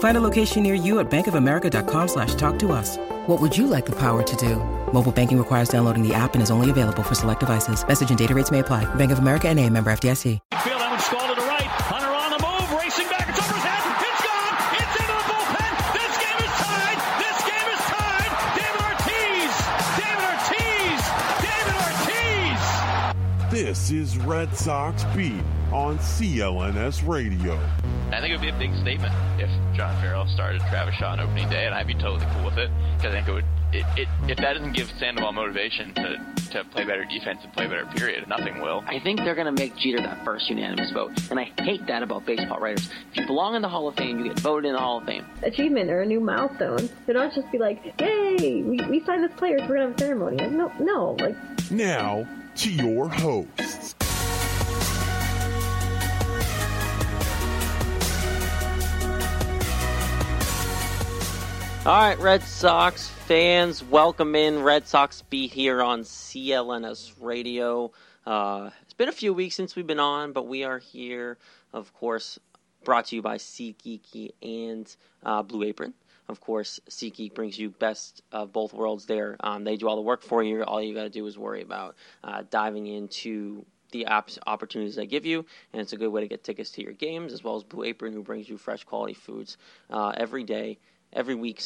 Find a location near you at bankofamerica.com/talktous. What would you like the power to do? Mobile banking requires downloading the app and is only available for select devices. Message and data rates may apply. Bank of America N.A., member FDIC. Field out Skull to the right. Hunter on the move. Racing back. It's over his head. It's gone. It's into the bullpen. This game is tied. This game is tied. David Ortiz. This is Red Sox Beat on CLNS Radio. I think it would be a big statement if John Farrell started Travis Shaw on opening day, and I'd be totally cool with it, because I think it would, if that doesn't give Sandoval motivation to play better defense and play better, period, nothing will. I think they're going to make Jeter that first unanimous vote, and I hate that about baseball writers. If you belong in the Hall of Fame, you get voted in the Hall of Fame. Achievement or a new milestone. They don't just be like, yay, we signed this player, so we're going to have a ceremony. No. Now, to your hosts. All right, Red Sox fans, welcome in. Red Sox Beat here on CLNS Radio. It's been a few weeks since we've been on, but we are here, of course, brought to you by SeatGeek and Blue Apron. Of course, SeatGeek brings you best of both worlds there. They do all the work for you. All you got to do is worry about diving into the opportunities they give you, and it's a good way to get tickets to your games, as well as Blue Apron, who brings you fresh quality foods every week,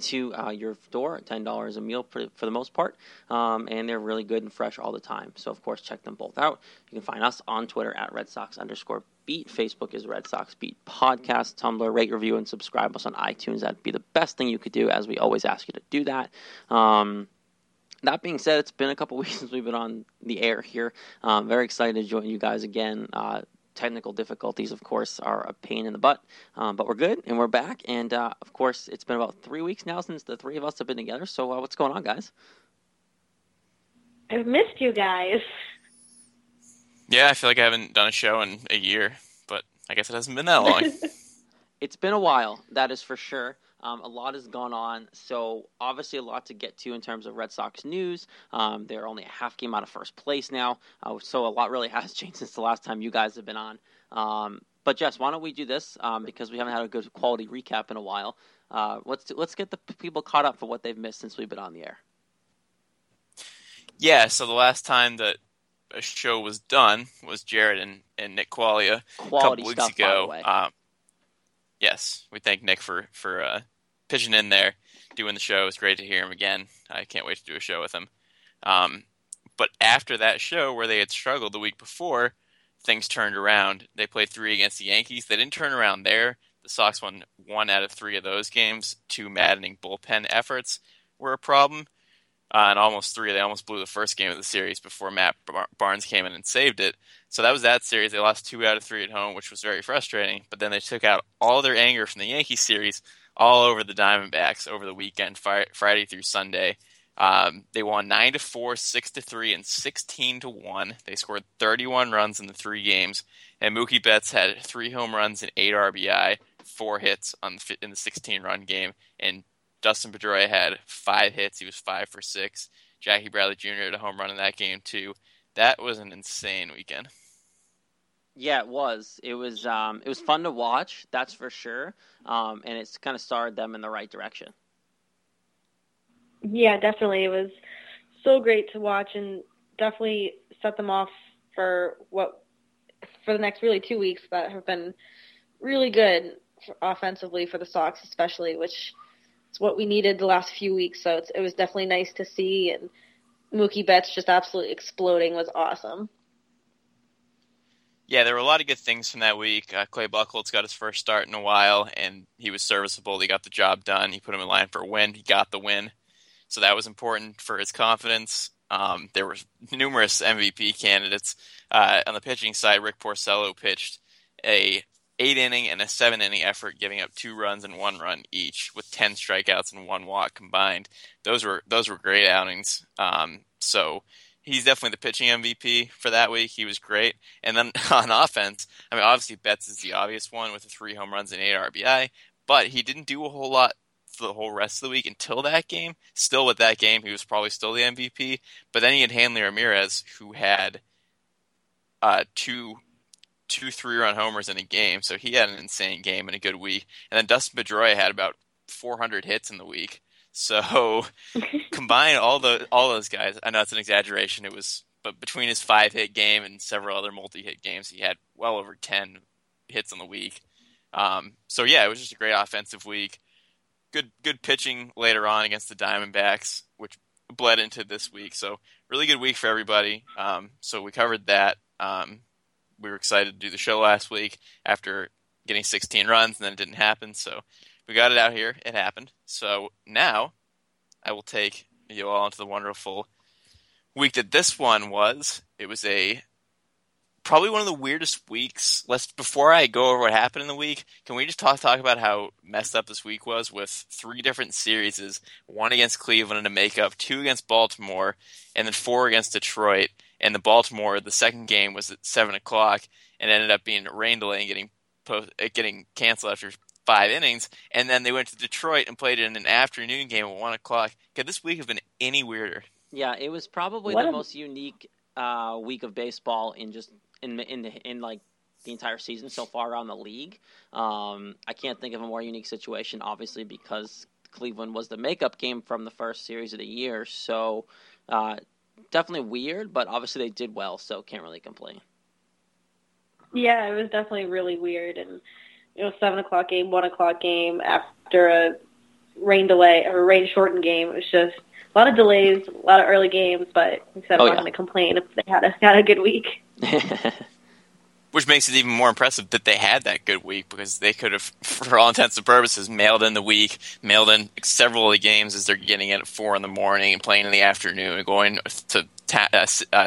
to your door at $10 a meal for the most part. And they're really good and fresh all the time. So, of course, check them both out. You can find us on Twitter at @RedSox_Beat. Facebook is Red Sox Beat Podcast. Tumblr, rate, review, and subscribe us on iTunes. That'd be the best thing you could do, as we always ask you to do that. That being said, it's been a couple weeks since we've been on the air here. I'm very excited to join you guys again. Technical difficulties, of course, are a pain in the butt, but we're good, and we're back, and, of course, it's been about 3 weeks now since the three of us have been together, so what's going on, guys? I've missed you guys. Yeah, I feel like I haven't done a show in a year, but I guess it hasn't been that long. It's been a while, that is for sure. A lot has gone on, so obviously a lot to get to in terms of Red Sox news. They're only a half game out of first place now, so a lot really has changed since the last time you guys have been on. But, Jess, why don't we do this, because we haven't had a good quality recap in a while. Let's get the people caught up for what they've missed since we've been on the air. Yeah, so the last time that a show was done was Jared and Nick Qualia quality a couple stuff, weeks ago. By the way. Yes, we thank Nick for pitching in there, doing the show. It's great to hear him again. I can't wait to do a show with him. But after that show, where they had struggled the week before, things turned around. They played 3 against the Yankees. They didn't turn around there. The Sox won 1 out of 3 of those games. 2 maddening bullpen efforts were a problem. And they almost blew the first game of the series before Matt Barnes came in and saved it. So that was that series. They lost 2 out of 3 at home, which was very frustrating. But then they took out all their anger from the Yankees series all over the Diamondbacks over the weekend, Friday through Sunday. They won 9-4, 6-3, and 16-1. They scored 31 runs in the 3 games. And Mookie Betts had 3 home runs and 8 RBI, 4 hits in the 16-run game. And Dustin Pedroia had 5 hits. He was 5 for 6. Jackie Bradley Jr. had a home run in that game, too. That was an insane weekend. Yeah, it was. It was fun to watch, that's for sure, and it's kind of started them in the right direction. Yeah, definitely. It was so great to watch, and definitely set them off for the next really 2 weeks that have been really good offensively for the Sox, especially, which is what we needed the last few weeks. So it was definitely nice to see, and Mookie Betts just absolutely exploding was awesome. Yeah, there were a lot of good things from that week. Clay Buchholz got his first start in a while, and he was serviceable. He got the job done. He put him in line for a win. He got the win. So that was important for his confidence. There were numerous MVP candidates. On the pitching side, Rick Porcello pitched a 8-inning and a 7-inning effort, giving up 2 runs and 1 run each, with 10 strikeouts and 1 walk combined. Those were great outings. So he's definitely the pitching MVP for that week. He was great. And then on offense, I mean, obviously Betts is the obvious one with the 3 home runs and 8 RBI, but he didn't do a whole lot for the whole rest of the week until that game. Still with that game, he was probably still the MVP. But then he had Hanley Ramirez, who had 2 3-run homers in a game, so he had an insane game and a good week. And then Dustin Pedroia had about 400 hits in the week. So combine all those guys. I know it's an exaggeration. But between his 5-hit game and several other multi-hit games, he had well over 10 hits in the week. So yeah, it was just a great offensive week. Good pitching later on against the Diamondbacks, which bled into this week. So really good week for everybody. So we covered that. We were excited to do the show last week after getting 16 runs, and then it didn't happen. So we got it out here. It happened. So now I will take you all into the wonderful week that this one was. It was probably one of the weirdest weeks. Before I go over what happened in the week, can we just talk about how messed up this week was with 3 different series, 1 against Cleveland to make up, 2 against Baltimore, and then 4 against Detroit. And the Baltimore, the second game was at 7 o'clock and ended up being a rain delay and getting canceled after 5 innings. And then they went to Detroit and played in an afternoon game at 1 o'clock. Could this week have been any weirder? Yeah, it was probably most unique week of baseball in just in the entire season so far around the league. I can't think of a more unique situation, obviously, because Cleveland was the makeup game from the first series of the year. So definitely weird, but obviously they did well, so can't really complain. Yeah, it was definitely really weird. And, 7 o'clock game, 1 o'clock game, after a rain delay or rain-shortened game. It was just a lot of delays, a lot of early games, but I said I'm not going to complain if they had a good week. Which makes it even more impressive that they had that good week, because they could have, for all intents and purposes, mailed in several of the games as they're getting in at 4 a.m. and playing in the afternoon and going to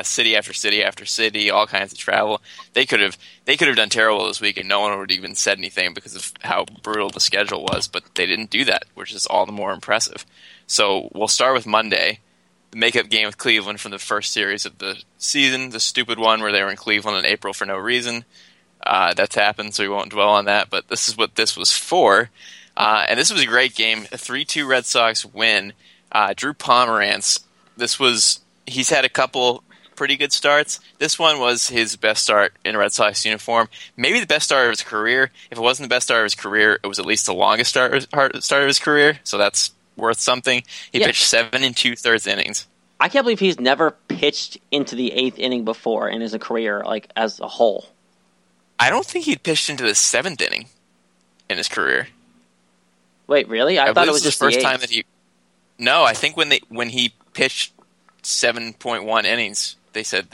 city after city after city, all kinds of travel. They could have done terrible this week, and no one would have even said anything because of how brutal the schedule was. But they didn't do that, which is all the more impressive. So we'll start with Monday. The makeup game with Cleveland from the first series of the season, the stupid one where they were in Cleveland in April for no reason. That's happened, so we won't dwell on that, but this is what this was for. And this was a great game, a 3-2 Red Sox win. Drew Pomeranz, he's had a couple pretty good starts. This one was his best start in a Red Sox uniform. Maybe the best start of his career. If it wasn't the best start of his career, it was at least the longest start of his career, so that's worth something. He pitched 7 2/3 innings. I can't believe he's never pitched into the 8th inning before in his career, like as a whole. I don't think he'd pitched into the 7th inning in his career. Wait, really? I thought it was just the first time that he. No, I think when he pitched 7.1 innings, they said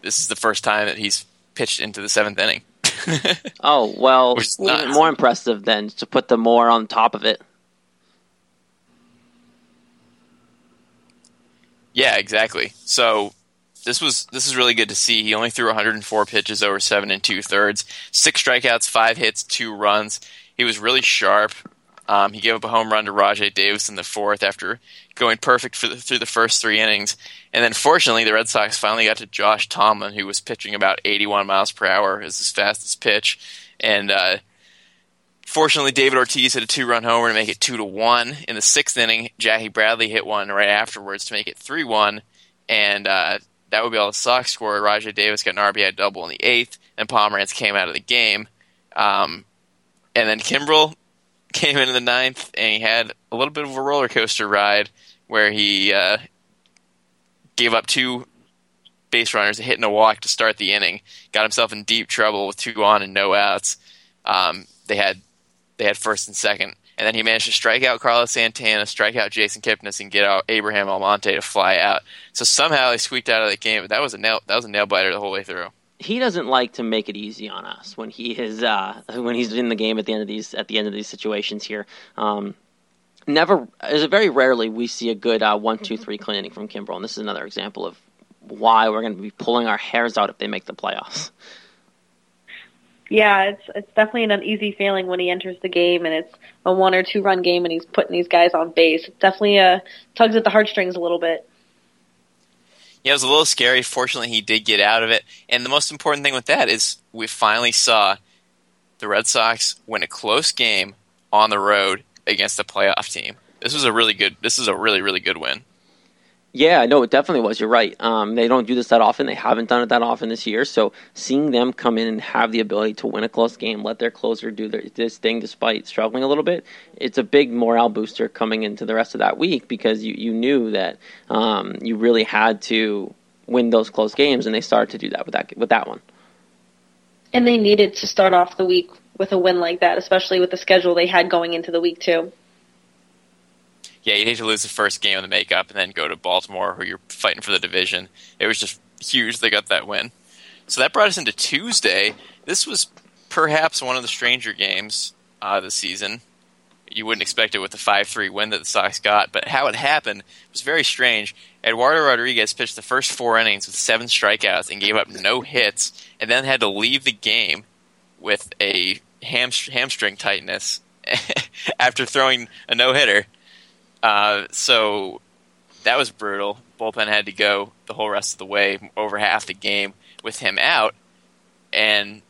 this is the first time that he's pitched into the 7th inning. Oh well, even more impressive then to put the more on top of it. Yeah, exactly. So this is really good to see. He only threw 104 pitches over 7 2/3, 6 strikeouts, 5 hits, 2 runs. He was really sharp. He gave up a home run to Rajai Davis in the 4th after going perfect through the first 3 innings. And then fortunately, the Red Sox finally got to Josh Tomlin, who was pitching about 81 miles per hour as his fastest pitch. And fortunately, David Ortiz hit a 2-run homer to make it 2-1. In the 6th inning, Jackie Bradley hit one right afterwards to make it 3-1, and that would be all the Sox scored. Rajai Davis got an RBI double in the 8th, and Pomeranz came out of the game. And then Kimbrell came in the 9th, and he had a little bit of a roller coaster ride where he gave up 2 base runners, a hit and a walk to start the inning, got himself in deep trouble with 2 on and no outs. They had 1st and 2nd, and then he managed to strike out Carlos Santana, strike out Jason Kipnis, and get out Abraham Almonte to fly out. So somehow they squeaked out of that game, but that was a nail biter the whole way through. he doesn't like to make it easy on us when he is when he's in the game at the end of these situations here. Very rarely we see a good 1-2-3 cleaning from Kimbrell, and this is another example of why we're going to be pulling our hairs out if they make the playoffs. Yeah, it's definitely an uneasy feeling when he enters the game and it's a 1 or 2 run game and he's putting these guys on base. It definitely tugs at the heartstrings a little bit. Yeah, it was a little scary. Fortunately, he did get out of it. And the most important thing with that is we finally saw the Red Sox win a close game on the road against a playoff team. This is a really, really good win. Yeah, no, it definitely was. You're right. They don't do this that often. They haven't done it that often this year. So seeing them come in and have the ability to win a close game, let their closer do this thing despite struggling a little bit, it's a big morale booster coming into the rest of that week, because you knew that you really had to win those close games, and they started to do that with that one. And they needed to start off the week with a win like that, especially with the schedule they had going into the week too. Yeah, you'd hate to lose the first game of the makeup and then go to Baltimore, where you're fighting for the division. It was just huge they got that win. So that brought us into Tuesday. This was perhaps one of the stranger games this season. You wouldn't expect it with the 5-3 win that the Sox got, but how it happened was very strange. Eduardo Rodriguez pitched the first 4 innings with 7 strikeouts and gave up no hits, and then had to leave the game with a hamstring tightness after throwing a no-hitter. So that was brutal. Bullpen had to go the whole rest of the way, over half the game with him out, and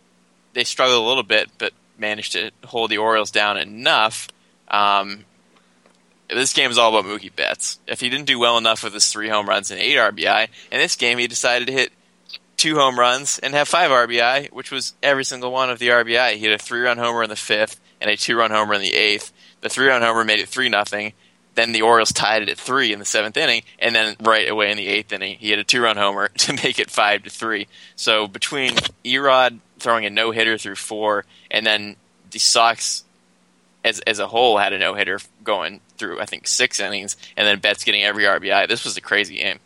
they struggled a little bit, but managed to hold the Orioles down enough. This game is all about Mookie Betts. If he didn't do well enough with his 3 home runs and 8 RBI, in this game he decided to hit 2 home runs and have 5 RBI, which was every single one of the RBI. He hit a 3-run homer in the 5th and a 2-run homer in the 8th. The 3-run homer made it 3-0. Then the Orioles tied it at 3 in the 7th inning, and then right away in the 8th inning, he hit a 2-run homer to make it 5-3. So between Erod throwing a no-hitter through 4, and then the Sox as a whole had a no-hitter going through, I think, 6 innings, and then Betts getting every RBI, this was a crazy game.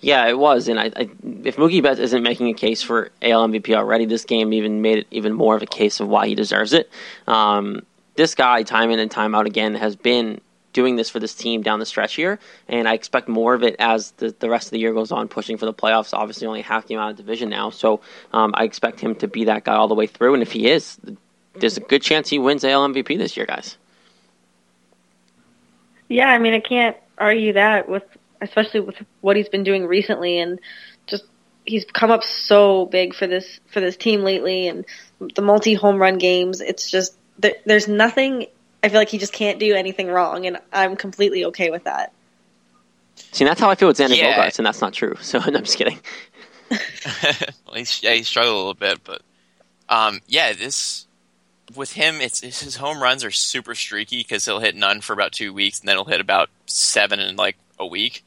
Yeah, it was, and I if Mookie Betts isn't making a case for AL MVP already, this game even made it even more of a case of why he deserves it. This guy, time in and time out again, has been doing this for this team down the stretch here, and I expect more of it as the rest of the year goes on, pushing for the playoffs. Obviously only half game out of division now, so I expect him to be that guy all the way through, and if he is, there's a good chance he wins AL MVP this year, guys. Yeah, I mean, I can't argue that, especially with what he's been doing recently, and just he's come up so big for this team lately, and the multi-home run games, it's just, there's nothing. I feel like he just can't do anything wrong, and I'm completely okay with that. See, that's how I feel with Xander Bogaerts, and that's not true. So no, I'm just kidding. Well, he struggled a little bit, but with him, it's his home runs are super streaky, because he'll hit none for about 2 weeks, and then he'll hit about 7 in like a week.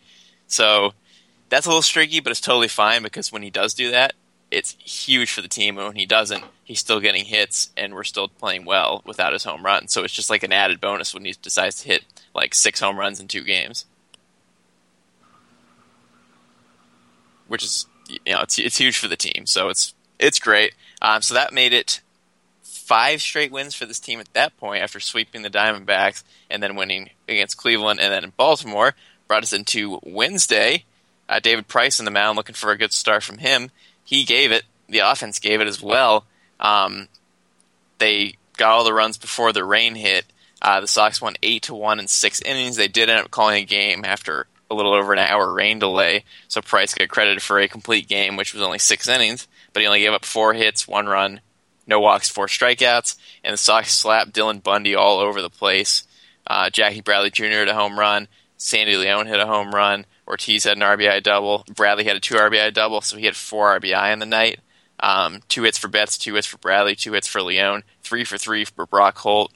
So that's a little streaky, but it's totally fine, because when he does do that, it's huge for the team, and when he doesn't, he's still getting hits, and we're still playing well without his home run. So it's just like an added bonus when he decides to hit like 6 home runs in 2 games, which is, you know, it's huge for the team. So it's great. So that made it 5 straight wins for this team at that point, after sweeping the Diamondbacks and then winning against Cleveland and then in Baltimore. Brought us into Wednesday. David Price on the mound, looking for a good start from him. He gave it. The offense gave it as well. They got all the runs before the rain hit. The Sox won 8-1 in 6 innings. They did end up calling a game after a little over an hour rain delay, so Price got credited for a complete game, which was only 6 innings, but he only gave up 4 hits, 1 run, no walks, 4 strikeouts, and the Sox slapped Dylan Bundy all over the place. Jackie Bradley Jr. hit a home run. Sandy Leon hit a home run. Ortiz had an RBI double. Bradley had a 2 RBI double, so he had 4 RBI in the night. 2 hits for Betts, 2 hits for Bradley, 2 hits for Leon, 3 for 3 for Brock Holt.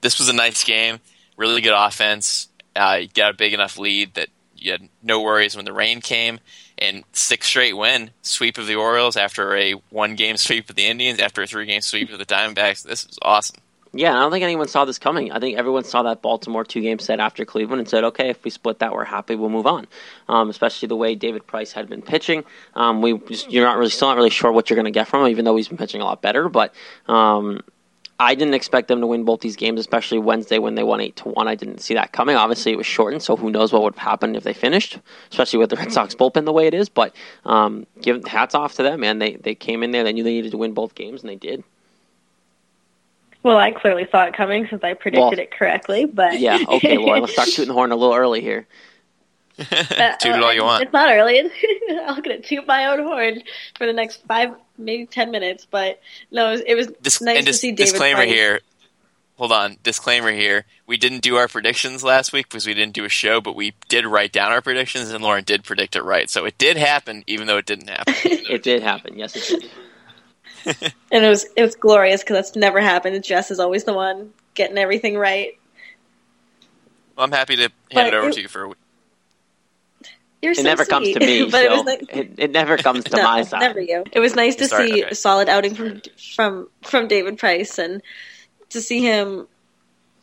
This was a nice game. Really good offense. You got a big enough lead that you had no worries when the rain came. And 6th straight win, sweep of the Orioles after a 1-game sweep of the Indians, after a 3-game sweep of the Diamondbacks. This was awesome. Yeah, I don't think anyone saw this coming. I think everyone saw that Baltimore 2-game set after Cleveland and said, okay, if we split that, we're happy, we'll move on, especially the way David Price had been pitching. You're still not really sure what you're going to get from him, even though he's been pitching a lot better. But I didn't expect them to win both these games, especially Wednesday when they won 8-1. I didn't see that coming. Obviously, it was shortened, so who knows what would have happened if they finished, especially with the Red Sox bullpen the way it is. But hats off to them, man. They came in there. They knew they needed to win both games, and they did. Well, I clearly saw it coming since I predicted it correctly. But yeah, okay, Laura, let's start tooting the horn a little early here. Toot it all you want. It's not early. I'm going to toot my own horn for the next 5, maybe 10 minutes. But no, it was nice to see David. Disclaimer Price. Here. Hold on. Disclaimer here. We didn't do our predictions last week because we didn't do a show, but we did write down our predictions, and Lauren did predict it right. So it did happen, even though it didn't happen. It did happen. Yes, it did. And it was glorious because that's never happened. Jess is always the one getting everything right. Well, I'm happy to hand it over to you for a week. You're so never sweet. Comes to me, but so it never comes to my side. Never you. It was nice to see a solid outing from David Price and to see him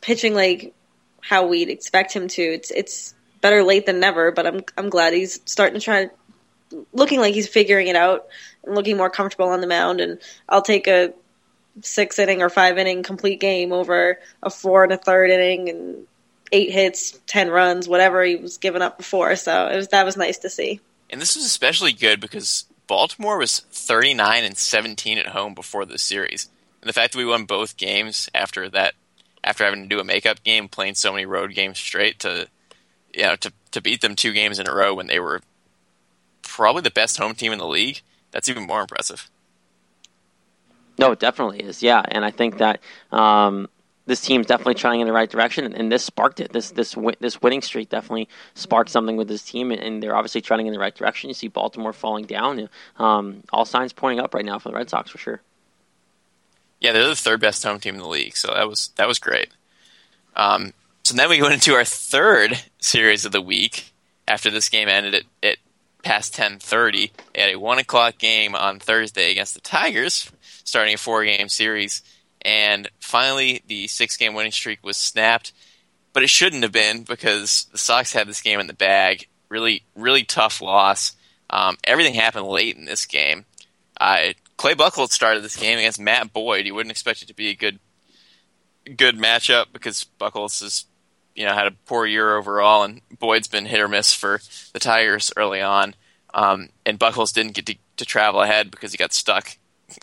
pitching like how we'd expect him to. It's better late than never, but I'm glad he's starting to try. Looking like he's figuring it out and looking more comfortable on the mound. And I'll take a 6-inning or 5-inning complete game over a 4 1/3 inning and 8 hits, 10 runs, whatever he was giving up before. So that was nice to see. And this was especially good because Baltimore was 39-17 at home before the series. And the fact that we won both games after that, after having to do a makeup game, playing so many road games straight to beat them 2 games in a row when they were probably the best home team in the league, that's even more impressive. No, it definitely is, yeah. And I think that this team's definitely trying in the right direction, and this sparked it. This winning streak definitely sparked something with this team, and they're obviously trending in the right direction. You see Baltimore falling down. All signs pointing up right now for the Red Sox, for sure. Yeah, they're the 3rd best home team in the league, so that was great. So then we went into our 3rd series of the week after this game ended at past 10:30 at a 1:00 game on Thursday against the Tigers, starting a 4-game series. And finally, the 6-game winning streak was snapped, but it shouldn't have been because the Sox had this game in the bag. Really, really tough loss. Everything happened late in this game. Clay Buchholz started this game against Matt Boyd. You wouldn't expect it to be a good matchup because Buchholz is had a poor year overall, and Boyd's been hit or miss for the Tigers early on. And Buchholz didn't get to travel ahead because he got stuck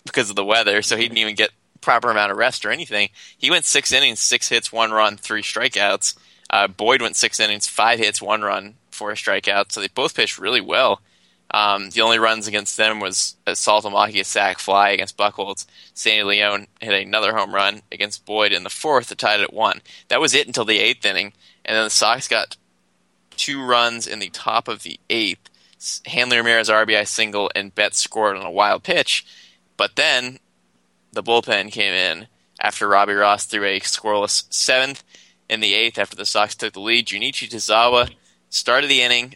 because of the weather, so he didn't even get proper amount of rest or anything. He went 6 innings, 6 hits, 1 run, 3 strikeouts. Boyd went 6 innings, 5 hits, 1 run, 4 strikeouts. So they both pitched really well. The only runs against them was Saltamacchi, a sac fly against Buchholz. Sandy Leon hit another home run against Boyd in the 4th to tie it at 1. That was it until the 8th inning, and then the Sox got 2 runs in the top of the 8th. Hanley Ramirez RBI single and Betts scored on a wild pitch, but then the bullpen came in after Robbie Ross threw a scoreless 7th in the 8th after the Sox took the lead. Junichi Tazawa started the inning,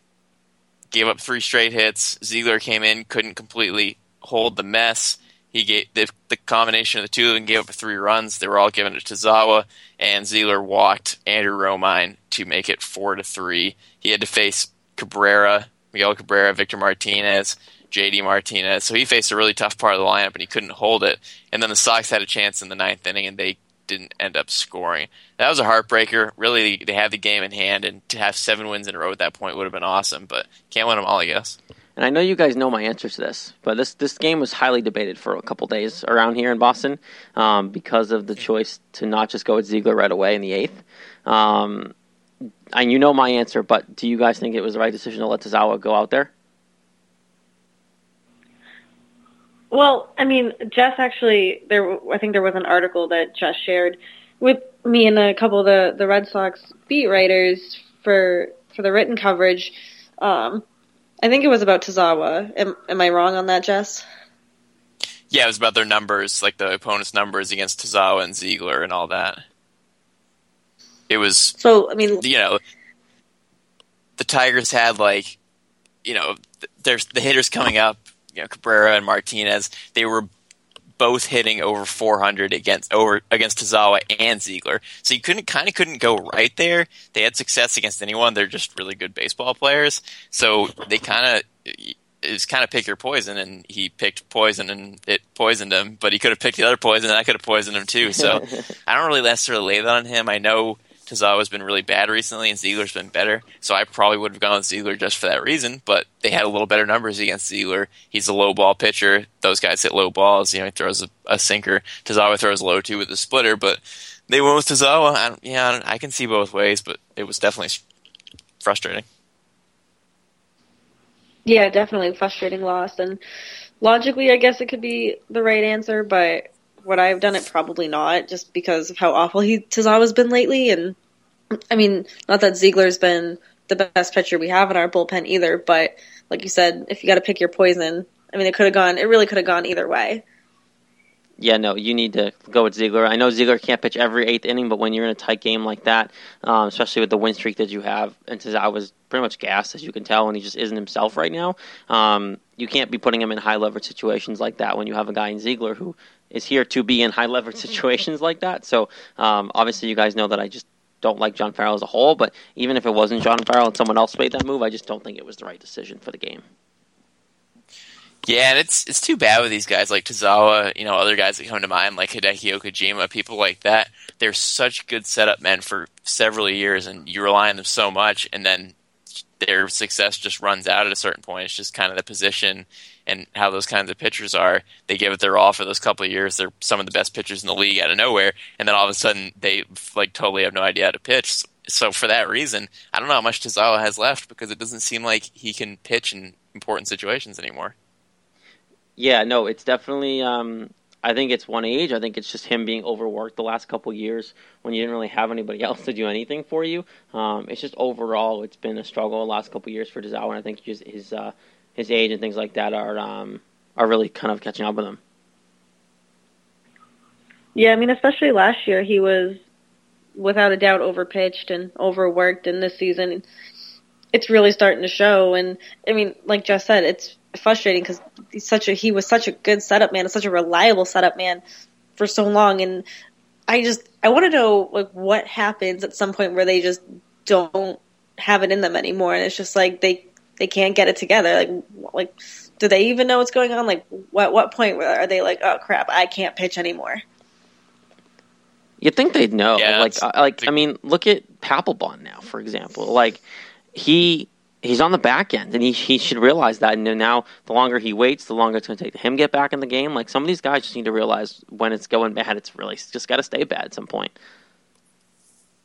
gave up 3 straight hits. Ziegler came in, couldn't completely hold the mess. He gave the combination of the two of them gave up 3 runs. They were all given to Tazawa, and Ziegler walked Andrew Romine to make it 4-3. He had to face Miguel Cabrera, Victor Martinez, J.D. Martinez. So he faced a really tough part of the lineup, and he couldn't hold it. And then the Sox had a chance in the 9th inning, and they didn't end up scoring. That was a heartbreaker. Really, they had the game in hand, and to have 7 wins in a row at that point would have been awesome, but can't win them all, I guess. And I know you guys know my answer to this, but this game was highly debated for a couple days around here in Boston because of the choice to not just go with Ziegler right away in the 8th. And you know my answer, but do you guys think it was the right decision to let Tazawa go out there? Well, I mean, Jess actually, I think there was an article that Jess shared with me and a couple of the Red Sox beat writers for the written coverage. I think it was about Tazawa. Am I wrong on that, Jess? Yeah, it was about their numbers, like the opponent's numbers against Tazawa and Ziegler and all that. It was... So, I mean... the Tigers had, there's the hitters coming up, Cabrera and Martinez, they were both hitting over 400 against Tazawa and Ziegler. So you couldn't go right there. They had success against anyone. They're just really good baseball players. So they kind of pick your poison, and he picked poison, and it poisoned him. But he could have picked the other poison, and I could have poisoned him too. So I don't really necessarily lay that on him. I know Tazawa's been really bad recently, and Ziegler's been better. So I probably would have gone with Ziegler just for that reason. But they had a little better numbers against Ziegler. He's a low ball pitcher. Those guys hit low balls. You know, he throws a sinker. Tazawa throws low too with a splitter. But they went with Tazawa. I can see both ways, but it was definitely frustrating. Yeah, definitely frustrating loss. And logically, I guess it could be the right answer, but would I have done it? Probably not, just because of how awful Tazawa's been lately. And, I mean, not that Ziegler's been the best pitcher we have in our bullpen either, but like you said, if you got to pick your poison, I mean, it really could have gone either way. Yeah, no, you need to go with Ziegler. I know Ziegler can't pitch every eighth inning, but when you're in a tight game like that, especially with the win streak that you have, and Tazawa was pretty much gassed, as you can tell, and he just isn't himself right now. You can't be putting him in high-leverage situations like that when you have a guy in Ziegler who is here to be in high-leverage situations like that. So, obviously, you guys know that I just don't like John Farrell as a whole, but even if it wasn't John Farrell and someone else made that move, I just don't think it was the right decision for the game. Yeah, and it's too bad with these guys like Tazawa, you know, other guys that come to mind like Hideki Okajima, people like that. They're such good setup men for several years, and you rely on them so much, and then their success just runs out at a certain point. It's just kind of the position and how those kinds of pitchers are. They give it their all for those couple of years. They're some of the best pitchers in the league out of nowhere, and then all of a sudden they like totally have no idea how to pitch. So for that reason, I don't know how much Tazawa has left because it doesn't seem like he can pitch in important situations anymore. Yeah, no, it's definitely, I think it's one age. I think it's just him being overworked the last couple years when you didn't really have anybody else to do anything for you. It's just overall, it's been a struggle the last couple years for Tazawa, and I think just his age and things like that are really kind of catching up with him. Yeah, I mean, especially last year, he was without a doubt overpitched and overworked, and this season it's really starting to show. And, I mean, like Jess said, it's frustrating because he was such a good setup man and such a reliable setup man for so long, and I want to know like what happens at some point where they just don't have it in them anymore, and it's just like they can't get it together. Like do they even know what's going on? Like what point are they like, oh crap, I can't pitch anymore? You'd think they'd know. Yeah, like I mean, look at Papelbon now, for example. Like he's on the back end, and he should realize that. And now the longer he waits, the longer it's going to take him to get back in the game. Like, some of these guys just need to realize when it's going bad, it's really just got to stay bad at some point.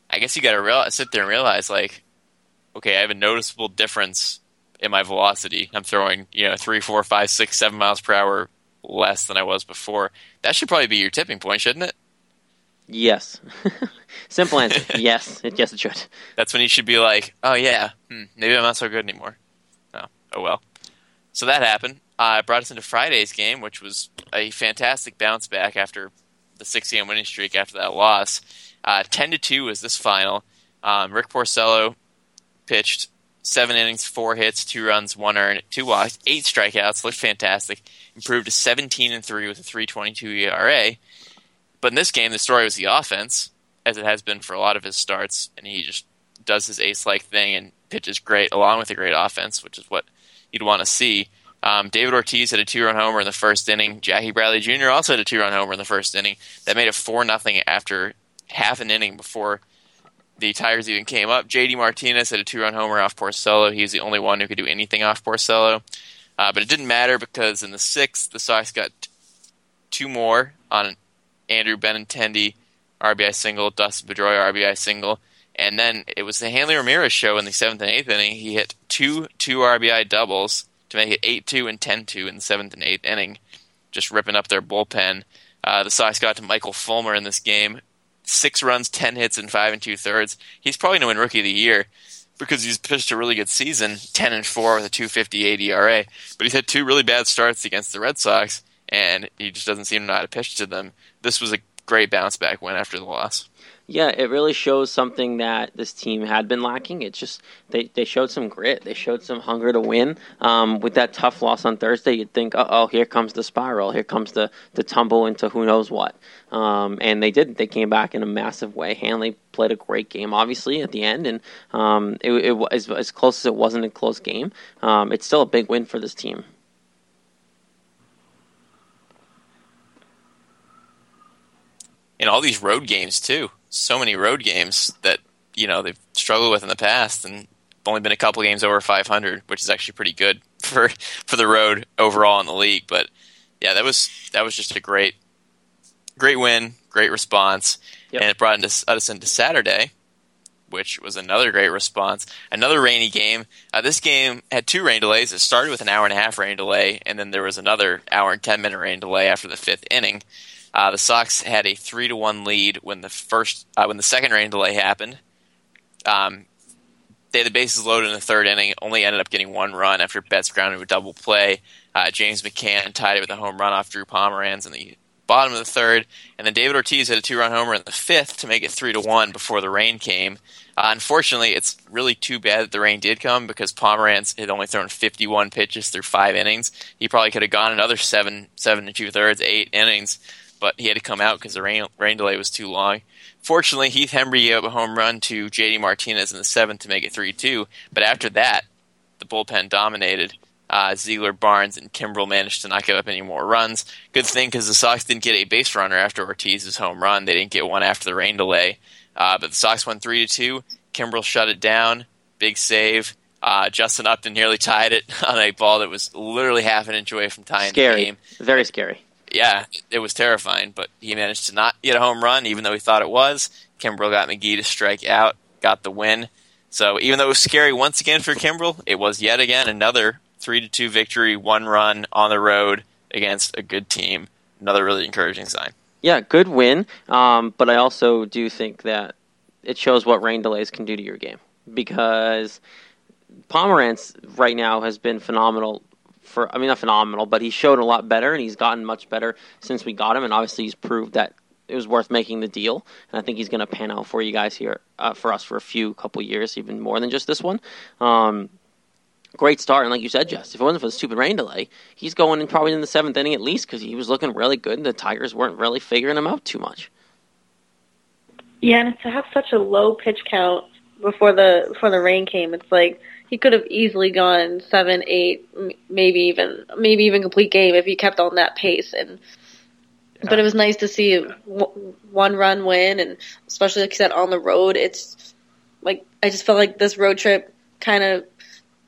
I guess you got to sit there and realize, like, okay, I have a noticeable difference in my velocity. I'm throwing, 3, 4, 5, 6, 7 miles per hour less than I was before. That should probably be your tipping point, shouldn't it? Yes. Simple answer. Yes, it should. That's when you should be like, oh, yeah, maybe I'm not so good anymore. Oh, well. So that happened. Brought us into Friday's game, which was a fantastic bounce back after the 6-game winning streak after that loss. 10-2 was this final. Rick Porcello pitched 7 innings, 4 hits, 2 runs, 1 earned, 2 walks, 8 strikeouts. Looked fantastic. Improved to 17-3 with a 3.22 ERA. But in this game, the story was the offense, as it has been for a lot of his starts, and he just does his ace-like thing and pitches great along with a great offense, which is what you'd want to see. David Ortiz had a 2-run homer in the first inning. Jackie Bradley Jr. also had a 2-run homer in the first inning. That made it 4-0 after half an inning before the Tigers even came up. J.D. Martinez had a 2-run homer off Porcello. He was the only one who could do anything off Porcello. But it didn't matter because in the 6th, the Sox got 2 more on Andrew Benintendi, RBI single, Dustin Pedroia, RBI single, and then it was the Hanley Ramirez show in the 7th and 8th inning. He hit 2 RBI doubles to make it 8-2 and 10-2 in the 7th and 8th inning, just ripping up their bullpen. The Sox got to Michael Fulmer in this game, 6 runs, 10 hits, and 5 2/3. He's probably going to win Rookie of the Year because he's pitched a really good season, 10-4 with a 2.58 ERA, but he's had 2 really bad starts against the Red Sox, and he just doesn't seem to know how to pitch to them. This was a great bounce back win after the loss. Yeah, it really shows something that this team had been lacking. It's just they showed some grit. They showed some hunger to win. With that tough loss on Thursday, you'd think, uh-oh, here comes the spiral. Here comes the tumble into who knows what. And they didn't. They came back in a massive way. Hanley played a great game, obviously, at the end. And it was as close as it wasn't a close game. It's still a big win for this team. And all these road games, too. So many road games that, you know, they've struggled with in the past, and only been a couple games over 500, which is actually pretty good for the road overall in the league. But yeah, that was just a great win, great response. Yep. And it brought us into Saturday, which was another great response, another rainy game. This game had two rain delays. It started with an hour and a half rain delay, and then there was another hour and 10-minute rain delay after the fifth inning. The Sox had a 3-1 lead when the second rain delay happened. They had the bases loaded in the third inning. Only ended up getting one run after Betts grounded with a double play. James McCann tied it with a home run off Drew Pomeranz in the bottom of the third, and then David Ortiz had a 2-run homer in the fifth to make it 3-1 before the rain came. Unfortunately, it's really too bad that the rain did come because Pomeranz had only thrown 51 pitches through 5 innings. He probably could have gone another 7 2/3, 8 innings. But he had to come out because the rain delay was too long. Fortunately, Heath Hembree gave up a home run to J.D. Martinez in the 7th to make it 3-2. But after that, the bullpen dominated. Ziegler, Barnes, and Kimbrell managed to not give up any more runs. Good thing because the Sox didn't get a base runner after Ortiz's home run. They didn't get one after the rain delay. But the Sox won 3-2. Kimbrell shut it down. Big save. Justin Upton nearly tied it on a ball that was literally half an inch away from tying the game. Very scary. Yeah, it was terrifying, but he managed to not get a home run, even though he thought it was. Kimbrell got McGee to strike out, got the win. So even though it was scary once again for Kimbrell, it was yet again another 3-2 victory, one run on the road against a good team. Another really encouraging sign. Yeah, good win, but I also do think that it shows what rain delays can do to your game because Pomeranz right now has been phenomenal. Not phenomenal, but he showed a lot better, and he's gotten much better since we got him, and obviously he's proved that it was worth making the deal, and I think he's going to pan out for you guys here, for us for a couple years, even more than just this one. Great start, and like you said, Jess, if it wasn't for the stupid rain delay, he's going in probably in the 7th inning at least because he was looking really good, and the Tigers weren't really figuring him out too much. Yeah, and to have such a low pitch count before the rain came, it's like, he could have easily gone 7, 8, maybe even complete game if he kept on that pace. But it was nice to see one run win, and especially like you said on the road. It's like I just felt like this road trip kind of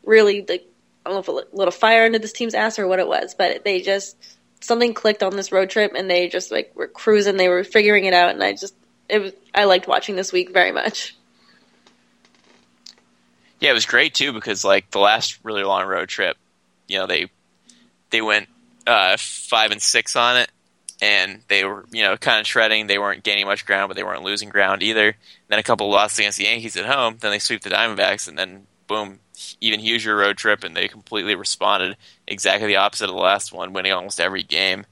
really like I don't know if a little fire into this team's ass or what it was, but they just something clicked on this road trip, and they just like were cruising, they were figuring it out, and I liked watching this week very much. Yeah, it was great, too, because, like, the last really long road trip, you know, they went 5-6 on it, and they were, you know, kind of shredding. They weren't gaining much ground, but they weren't losing ground either. And then a couple losses against the Yankees at home. Then they sweep the Diamondbacks, and then, boom, even huger road trip, and they completely responded exactly the opposite of the last one, winning almost every game,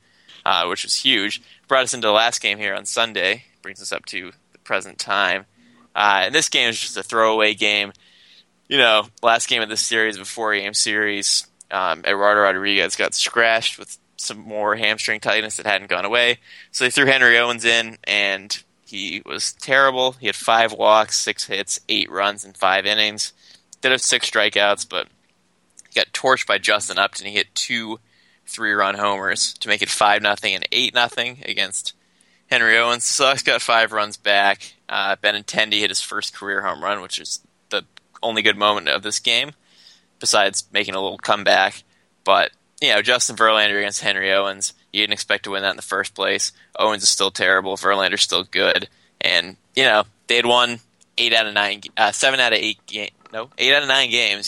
which was huge. Brought us into the last game here on Sunday. Brings us up to the present time. And this game is just a throwaway game. You know, last game of this series, before a game series, Eduardo Rodriguez got scratched with some more hamstring tightness that hadn't gone away. So they threw Henry Owens in, and he was terrible. He had 5 walks, 6 hits, 8 runs in 5 innings. Did have 6 strikeouts, but he got torched by Justin Upton. He hit 2 3-run homers to make it 5-0 and 8-0 against Henry Owens. The Sox got 5 runs back. Benintendi hit his first career home run, which is only good moment of this game, besides making a little comeback. But, you know, Justin Verlander against Henry Owens, you didn't expect to win that in the first place. Owens is still terrible. Verlander's still good. And, you know, they had won 8 out of 9 games.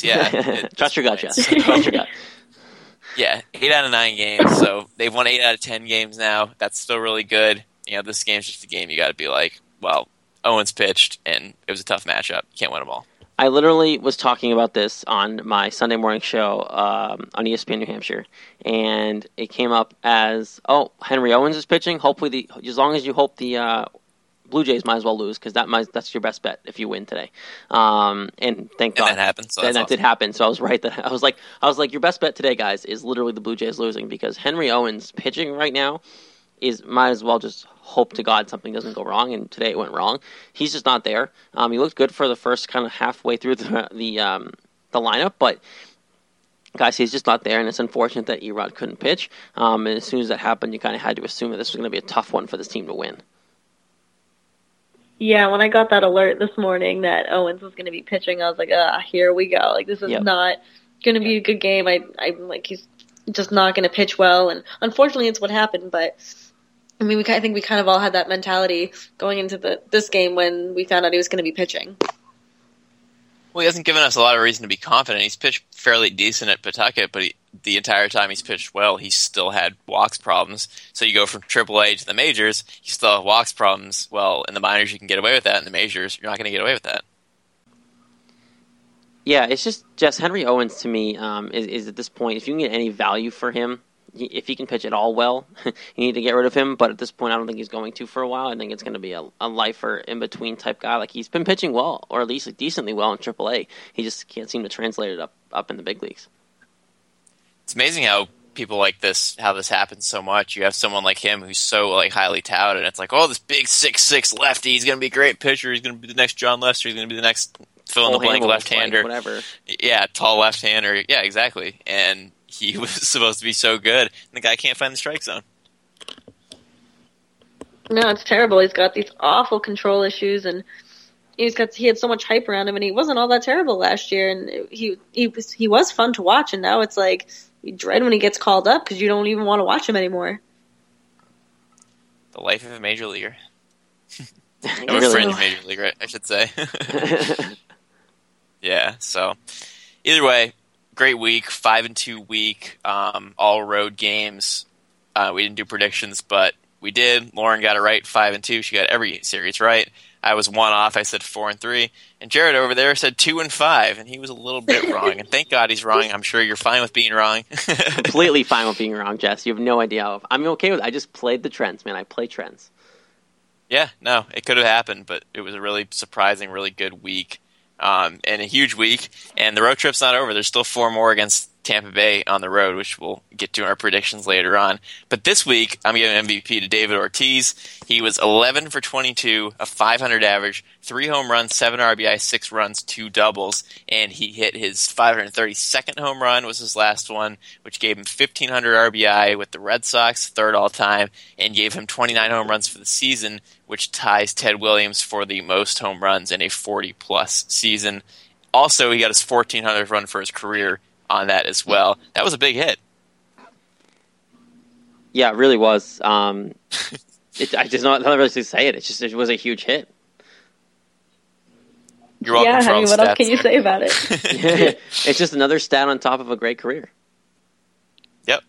Yeah. Trust your gut, Jess. Trust your gut. Yeah, 8 out of 9 games. So they've won 8 out of 10 games now. That's still really good. You know, this game's just a game you got to be like, well, Owens pitched, and it was a tough matchup. You can't win them all. I literally was talking about this on my Sunday morning show on ESPN New Hampshire, and it came up as, oh, Henry Owens is pitching. Hopefully, as long as you hope the Blue Jays might as well lose, because that's your best bet if you win today. And thank God that happened. So and that awesome. Did happen. So I was right. I was like, your best bet today, guys, is literally the Blue Jays losing, because Henry Owens pitching right now is might as well just hope to God something doesn't go wrong, and today it went wrong. He's just not there. He looked good for the first kind of halfway through the lineup, but guys, he's just not there, and it's unfortunate that Erod couldn't pitch. And as soon as that happened, you kind of had to assume that this was going to be a tough one for this team to win. Yeah, when I got that alert this morning that Owens was going to be pitching, I was like, here we go. Like, this is not going to be a good game. I'm like, he's just not going to pitch well, and unfortunately it's what happened, but I mean, I think we kind of all had that mentality going into this game when we found out he was going to be pitching. Well, he hasn't given us a lot of reason to be confident. He's pitched fairly decent at Pawtucket, but the entire time he's pitched well, he's still had walks problems. So you go from AAA to the majors, you still have walks problems. Well, in the minors you can get away with that. In the majors, you're not going to get away with that. Yeah, it's just Henry Owens to me is at this point, if you can get any value for him, if he can pitch at all well, you need to get rid of him. But at this point, I don't think he's going to for a while. I think it's going to be a lifer, in-between type guy. Like, he's been pitching well, or at least decently well in AAA. He just can't seem to translate it up in the big leagues. It's amazing how people like this, how this happens so much. You have someone like him who's so like highly touted, and it's like, oh, this big 6'6" lefty, he's going to be a great pitcher. He's going to be the next John Lester. He's going to be the next fill-in-the-blank left-hander. Like, whatever. Yeah, tall left-hander. Yeah, exactly. And he was supposed to be so good, and the guy can't find the strike zone. No, it's terrible. He's got these awful control issues, and he had so much hype around him, and he wasn't all that terrible last year, and he was fun to watch, and now it's like you dread when he gets called up because you don't even want to watch him anymore. The life of a major leaguer. I'm a friend of major leaguer, I should say. Yeah, so either way, great week, 5-2 week, all road games. We didn't do predictions, but we did. Lauren got it right, 5-2. She got every series right. I was one off. I said 4-3, and Jared over there said 2-5, and he was a little bit wrong. And thank God he's wrong. I'm sure you're fine with being wrong. Completely fine with being wrong, Jess. You have no idea. I'm okay with it. I just played the trends, man. I play trends. Yeah, no, it could have happened, but it was a really surprising, really good week. And a huge week, and the road trip's not over. There's still 4 more against Tampa Bay on the road, which we'll get to in our predictions later on. But this week, I'm giving MVP to David Ortiz. He was 11 for 22, a .500 average, 3 home runs, 7 RBI, 6 runs, 2 doubles, and he hit his 532nd home run, was his last one, which gave him 1,500 RBI with the Red Sox, third all-time, and gave him 29 home runs for the season, which ties Ted Williams for the most home runs in a 40-plus season. Also, he got his 1,400th run for his career on that as well. That was a big hit. Yeah, it really was. I don't really say it. It was a huge hit. You're welcome. Yeah, honey, what else can you say about it? It's just another stat on top of a great career. Yep.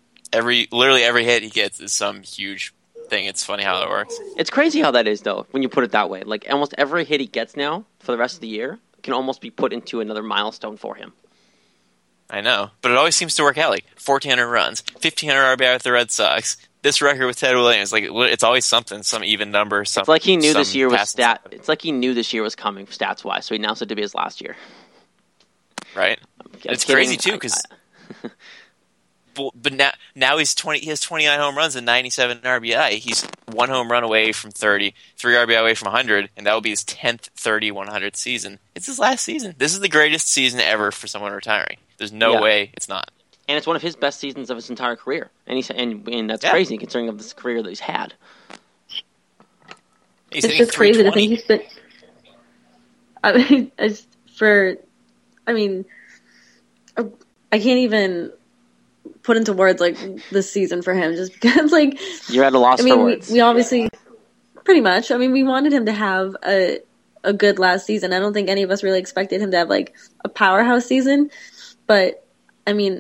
Literally every hit he gets is some huge thing. It's funny how that works. It's crazy how that is, though, when you put it that way. Like, almost every hit he gets now for the rest of the year can almost be put into another milestone for him. I know, but it always seems to work out. Like 1,400 runs, 1,500 RBI with the Red Sox, this record with Ted Williams. Like, it's always something, some even number. Some, it's like he knew this year was It's like he knew this year was coming stats wise, so he announced it to be his last year. Right. It's crazy too, because but now he's 20. He has 29 home runs and 97 RBI. He's 1 home run away from 30, 3 RBI away from 100, and that will be his 10th 30-100 season. It's his last season. This is the greatest season ever for someone retiring. There's no way it's not. And it's one of his best seasons of his entire career. And that's crazy considering of this career that he's had. It's just crazy to think he's been... I can't even put into words, like, this season for him. Just because, like... You're at a loss for words. We obviously... Pretty much. I mean, we wanted him to have a good last season. I don't think any of us really expected him to have, like, a powerhouse season. But, I mean,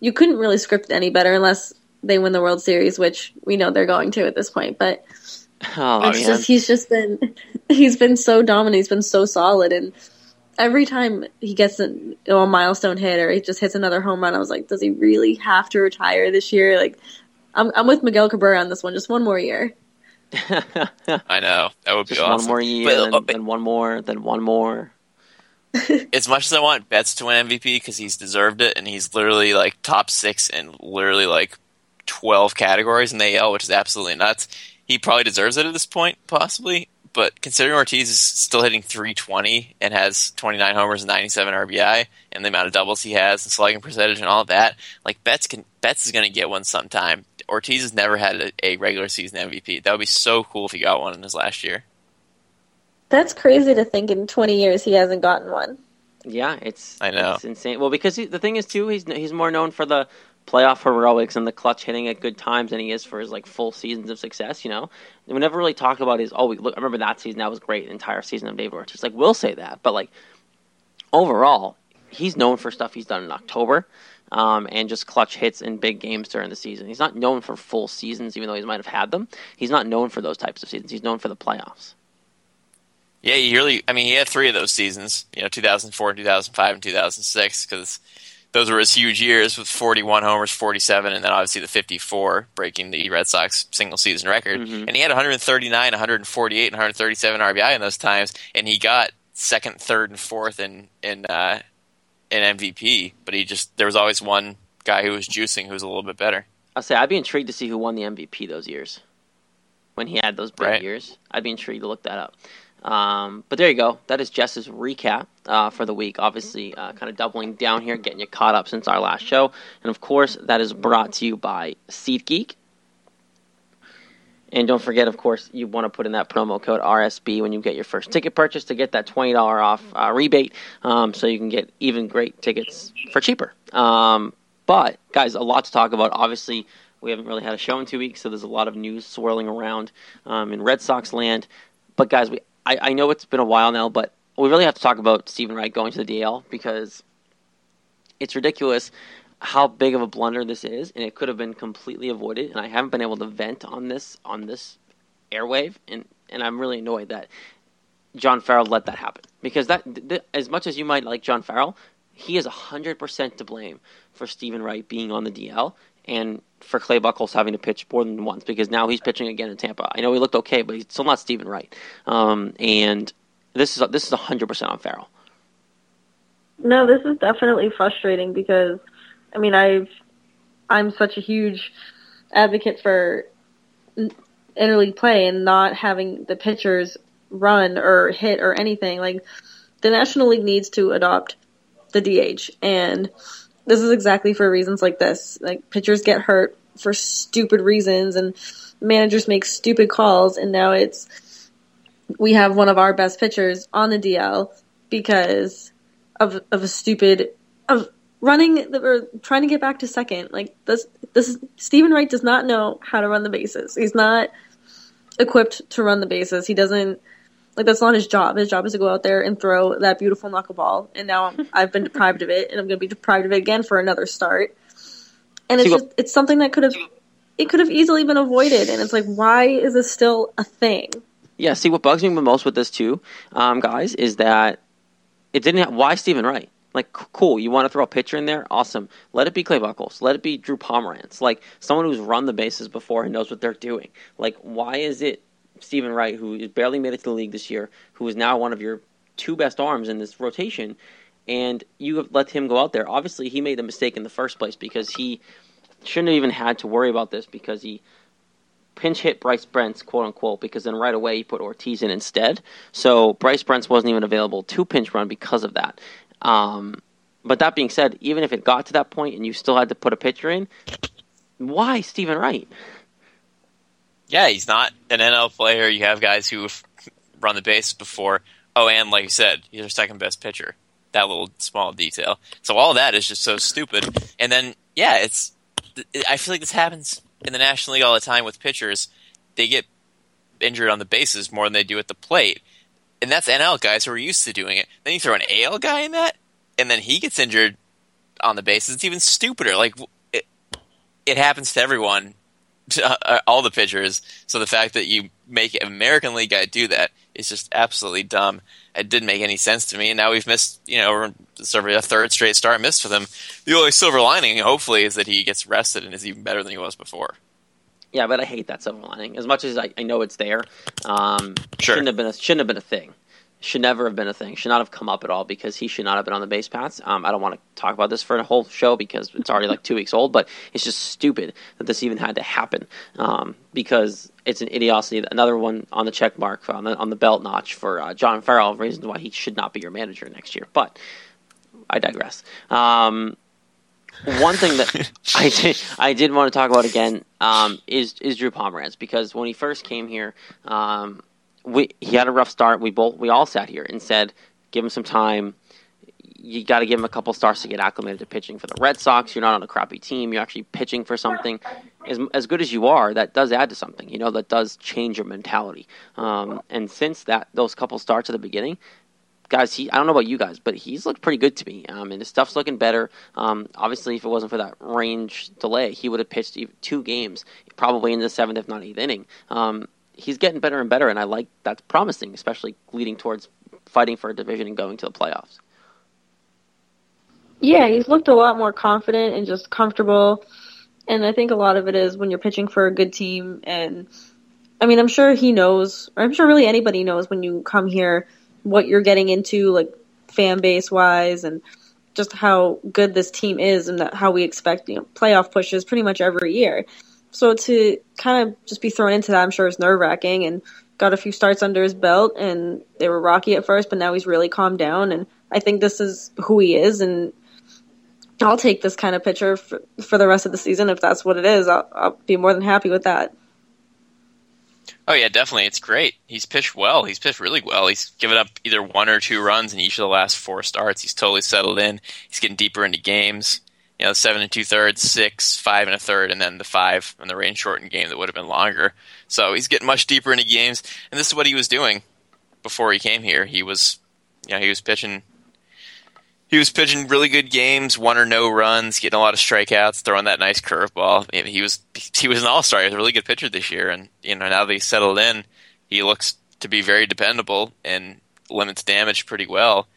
you couldn't really script any better unless they win the World Series, which we know they're going to at this point. But he's been so dominant. He's been so solid. And every time he gets a milestone hit or he just hits another home run, I was like, does he really have to retire this year? Like, I'm with Miguel Cabrera on this one. Just one more year. I know. That would be awesome. One more year, then one more, then one more. As much as I want Betts to win MVP because he's deserved it, and he's literally like top six in literally like 12 categories in the AL, which is absolutely nuts. He probably deserves it at this point, possibly. But considering Ortiz is still hitting 320 and has 29 homers and 97 RBI, and the amount of doubles he has and slugging percentage and all that, like Betts is going to get one sometime. Ortiz has never had a regular season MVP. That would be so cool if he got one in his last year. That's crazy to think in 20 years he hasn't gotten one. Yeah, it's insane. Well, because the thing is, too, he's more known for the playoff heroics and the clutch hitting at good times than he is for his like full seasons of success, you know? And we never really talk about his, look, I remember that season, that was great, the entire season of David Ortiz. Like, we'll say that, but like, overall, he's known for stuff he's done in October, and just clutch hits in big games during the season. He's not known for full seasons, even though he might have had them. He's not known for those types of seasons. He's known for the playoffs. Yeah, he had three of those seasons, you know, 2004, 2005, and 2006, because those were his huge years with 41 homers, 47, and then obviously the 54, breaking the Red Sox single-season record. Mm-hmm. And he had 139, 148, and 137 RBI in those times, and he got second, third, and fourth in MVP, but there was always one guy who was juicing who was a little bit better. I'll say I'd be intrigued to see who won the MVP those years when he had those big years. I'd be intrigued to look that up. But there you go. That is Jess's recap for the week. Obviously, kind of doubling down here, getting you caught up since our last show. And, of course, that is brought to you by SeatGeek. And don't forget, of course, you want to put in that promo code RSB when you get your first ticket purchase to get that $20 off rebate, so you can get even great tickets for cheaper. But, guys, a lot to talk about. Obviously, we haven't really had a show in 2 weeks, so there's a lot of news swirling around in Red Sox land. But, guys, I know it's been a while now, but we really have to talk about Steven Wright going to the DL because it's ridiculous how big of a blunder this is, and it could have been completely avoided. And I haven't been able to vent on this airwave, and I'm really annoyed that John Farrell let that happen because as much as you might like John Farrell, he is 100% to blame for Steven Wright being on the DL and for Clay Buchholz having to pitch more than once because now he's pitching again in Tampa. I know he looked okay, but he's still not Steven Wright. And this is 100% on Farrell. No, this is definitely frustrating because, I mean, I'm such a huge advocate for interleague play and not having the pitchers run or hit or anything. Like, the National League needs to adopt the DH, and this is exactly for reasons like this. Like, pitchers get hurt for stupid reasons, and managers make stupid calls, and now we have one of our best pitchers on the DL because of a stupid or trying to get back to second. Like, this Steven Wright does not know how to run the bases. He's not equipped to run the bases. He doesn't. Like, that's not his job. His job is to go out there and throw that beautiful knuckleball. And now I've been deprived of it, and I'm going to be deprived of it again for another start. And it's something that could have easily been avoided. And it's like, why is this still a thing? Yeah, see, what bugs me the most with this too, guys, is that it didn't have, why Steven Wright? Like, cool, you want to throw a pitcher in there? Awesome. Let it be Clay Buchholz. Let it be Drew Pomeranz. Like, someone who's run the bases before and knows what they're doing. Like, why is it Steven Wright, who barely made it to the league this year, who is now one of your two best arms in this rotation, and you have let him go out there? Obviously, he made a mistake in the first place because he shouldn't have even had to worry about this because he pinch hit Bryce Brentz, quote-unquote, because then right away he put Ortiz in instead. So Bryce Brentz wasn't even available to pinch run because of that. But that being said, even if it got to that point and you still had to put a pitcher in, why Steven Wright? Yeah, he's not an NL player. You have guys who have run the bases before. Oh, and like you said, he's your second-best pitcher. That little small detail. So all that is just so stupid. And then, yeah, I feel like this happens in the National League all the time with pitchers. They get injured on the bases more than they do at the plate. And that's NL guys who are used to doing it. Then you throw an AL guy in that, and then he gets injured on the bases. It's even stupider. Like, it happens to everyone. all the pitchers. So the fact that you make an American League guy do that is just absolutely dumb. It didn't make any sense to me. And now we've missed, sort of a third straight start missed for them. The only silver lining, hopefully, is that he gets rested and is even better than he was before. Yeah, but I hate that silver lining. As much as I know it's there, sure. Shouldn't have been a thing. Should never have been a thing. Should not have come up at all because he should not have been on the base paths. I don't want to talk about this for a whole show because it's already like 2 weeks old, but it's just stupid that this even had to happen because it's an idiocy. Another one on the check mark, on the belt notch for John Farrell, reasons why he should not be your manager next year. But I digress. One thing that I did want to talk about again is Drew Pomeranz, because when he first came here, he had a rough start. We all sat here and said, give him some time. You got to give him a couple stars to get acclimated to pitching for the Red Sox. You're not on a crappy team. You're actually pitching for something. As good as you are, that does add to something. That does change your mentality. And since those couple starts at the beginning, guys, I don't know about you guys, but he's looked pretty good to me. And his stuff's looking better. Obviously, if it wasn't for that range delay, he would have pitched two games, probably in the 7th, if not 8th inning. He's getting better and better, and I like that's promising, especially leading towards fighting for a division and going to the playoffs. Yeah, he's looked a lot more confident and just comfortable, and I think a lot of it is when you're pitching for a good team. And, I mean, I'm sure he knows, or I'm sure really anybody knows when you come here what you're getting into, like, fan base-wise, and just how good this team is and how we expect playoff pushes pretty much every year. So to kind of just be thrown into that, I'm sure is nerve-wracking, and got a few starts under his belt, and they were rocky at first, but now he's really calmed down, and I think this is who he is, and I'll take this kind of pitcher for the rest of the season. If that's what it is, I'll be more than happy with that. Oh, yeah, definitely. It's great. He's pitched well. He's pitched really well. He's given up either one or two runs in each of the last four starts. He's totally settled in. He's getting deeper into games. 7 2/3, 6, 5 1/3, and then the 5 in the rain shortened game that would have been longer. So he's getting much deeper into games, and this is what he was doing before he came here. He was pitching really good games, one or no runs, getting a lot of strikeouts, throwing that nice curveball. He was an all-star. He was a really good pitcher this year, and now that he's settled in, he looks to be very dependable and limits damage pretty well.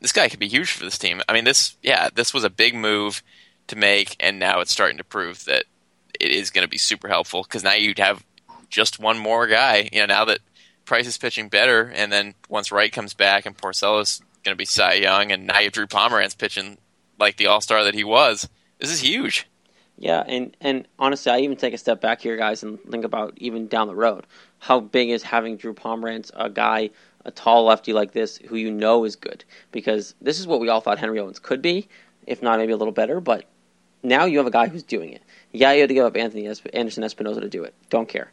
This guy could be huge for this team. I mean, this was a big move to make, and now it's starting to prove that it is going to be super helpful, because now you'd have just one more guy. Now that Price is pitching better, and then once Wright comes back and Porcello's going to be Cy Young, and now you have Drew Pomeranz pitching like the all-star that he was. This is huge. Yeah, and honestly, I even take a step back here, guys, and think about even down the road. How big is having Drew Pomeranz, a guy, a tall lefty like this, who is good? Because this is what we all thought Henry Owens could be, if not maybe a little better, but now you have a guy who's doing it. Yeah, you had to give up Anderson Espinosa to do it. Don't care.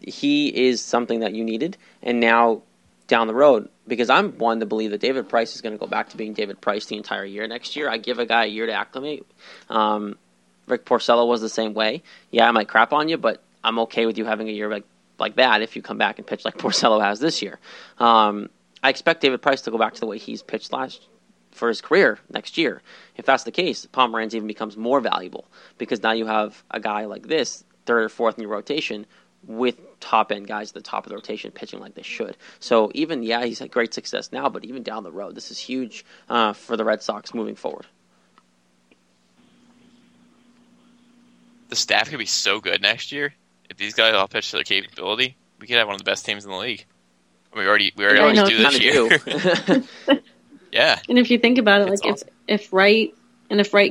He is something that you needed, and now down the road, because I'm one to believe that David Price is going to go back to being David Price the entire year next year. I give a guy a year to acclimate. Rick Porcello was the same way. Yeah, I might crap on you, but I'm okay with you having a year like that if you come back and pitch like Porcello has this year. I expect David Price to go back to the way he's pitched for his career next year. If that's the case, Pomeranz even becomes more valuable, because now you have a guy like this, third or fourth in your rotation, with top-end guys at the top of the rotation pitching like they should. So even, he's had great success now, but even down the road, this is huge for the Red Sox moving forward. The staff could be so good next year. If these guys all pitch to their capability, we could have one of the best teams in the league. We already do this year. Yeah. And if you think about it, if Wright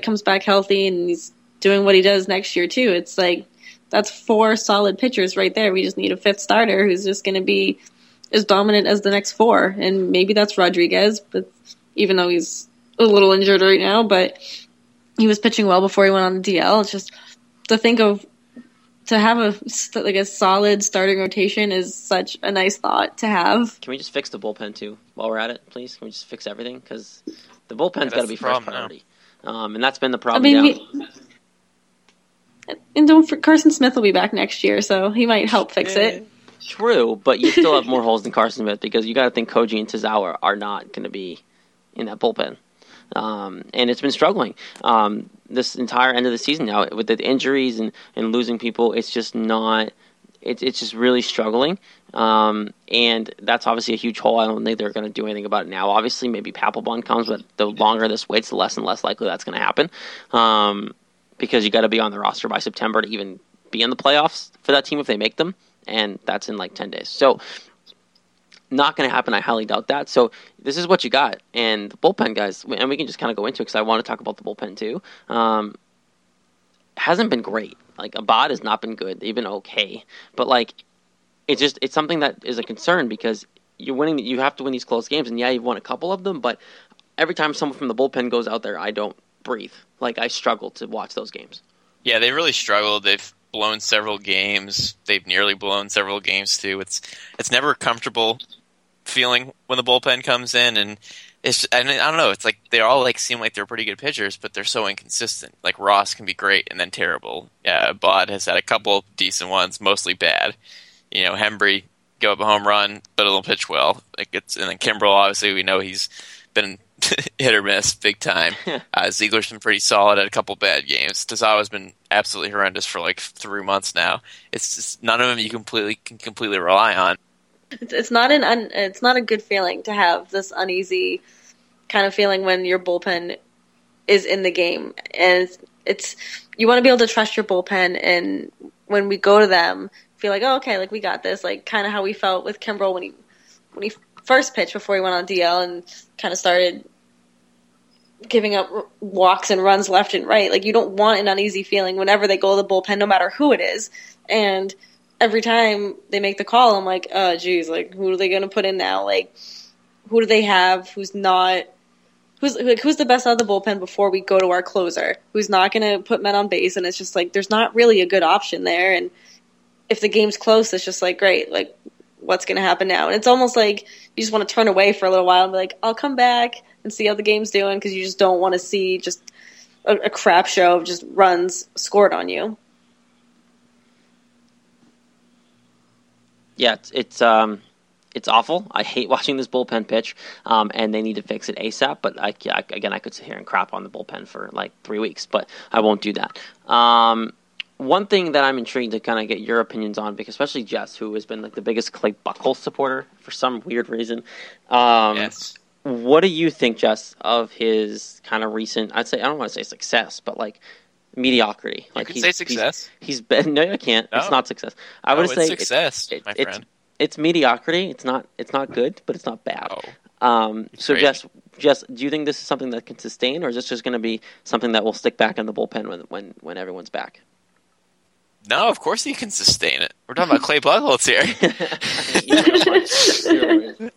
comes back healthy and he's doing what he does next year too, it's like that's four solid pitchers right there. We just need a fifth starter who's just going to be as dominant as the next four, and maybe that's Rodriguez. But even though he's a little injured right now, but he was pitching well before he went on the DL. It's just to think of. To have a solid starting rotation is such a nice thought to have. Can we just fix the bullpen, too, while we're at it, please? Can we just fix everything? Because the bullpen's got to be first priority. And that's been the problem Carson Smith will be back next year, so he might help fix it. True, but you still have more holes than Carson Smith, because you got to think Koji and Tazawa are not going to be in that bullpen. and it's been struggling this entire end of the season now with the injuries and losing people. It's just not. It's just really struggling, and that's obviously a huge hole. I don't think they're going to do anything about it now. Obviously, maybe Papelbon comes, but the longer this waits, the less and less likely that's going to happen, because you got to be on the roster by September to even be in the playoffs for that team if they make them, and that's in like 10 days. So not going to happen. I highly doubt that. So this is what you got, and the bullpen guys, and we can just kind of go into it because I want to talk about the bullpen too. Hasn't been great. Like, Abad has not been good. They've been okay. But, like, it's something that is a concern because you're winning. You have to win these close games. And, yeah, you've won a couple of them. But every time someone from the bullpen goes out there, I don't breathe. Like, I struggle to watch those games. Yeah, they really struggled. They've blown several games. They've nearly blown several games, too. It's never a comfortable feeling when the bullpen comes in. And I don't know. It's like they all seem like they're pretty good pitchers, but they're so inconsistent. Like Ross can be great and then terrible. Yeah, Bod has had a couple of decent ones, mostly bad. You know, Hembree go up a home run, but it'll pitch well. And then Kimbrell, obviously, we know he's been hit or miss big time. Ziegler's been pretty solid at a couple bad games. Tazawa's been absolutely horrendous for 3 months now. It's just none of them you can completely rely on. It's not a good feeling to have this uneasy kind of feeling when your bullpen is in the game, and it's you want to be able to trust your bullpen, and when we go to them, feel like, oh, okay, we got this, kind of how we felt with Kimbrell when he first pitched before he went on DL and kind of started giving up walks and runs left and right. You don't want an uneasy feeling whenever they go to the bullpen, no matter who it is, and every time they make the call, I'm like, oh, geez, who are they going to put in now? Who do they have? Who's the best out of the bullpen before we go to our closer? Who's not going to put men on base? And it's just there's not really a good option there. And if the game's close, it's just great. What's going to happen now? And it's almost you just want to turn away for a little while and be like, I'll come back and see how the game's doing, because you just don't want to see just a crap show of just runs scored on you. Yeah, it's awful. I hate watching this bullpen pitch, and they need to fix it ASAP. But I could sit here and crap on the bullpen for 3 weeks, but I won't do that. One thing that I'm intrigued to kind of get your opinions on, because especially Jess, who has been the biggest Clay Buchholz supporter for some weird reason. Yes. What do you think, Jess, of his kind of recent? I don't want to say success, but mediocrity. You could say success. He's been no, I can't. No. It's not success. I would say success, my friend. It's mediocrity. It's not good, but it's not bad. Oh, so Jess, do you think this is something that can sustain, or is this just going to be something that will stick back in the bullpen when everyone's back? No, of course he can sustain it. We're talking about Clay Buchholz here.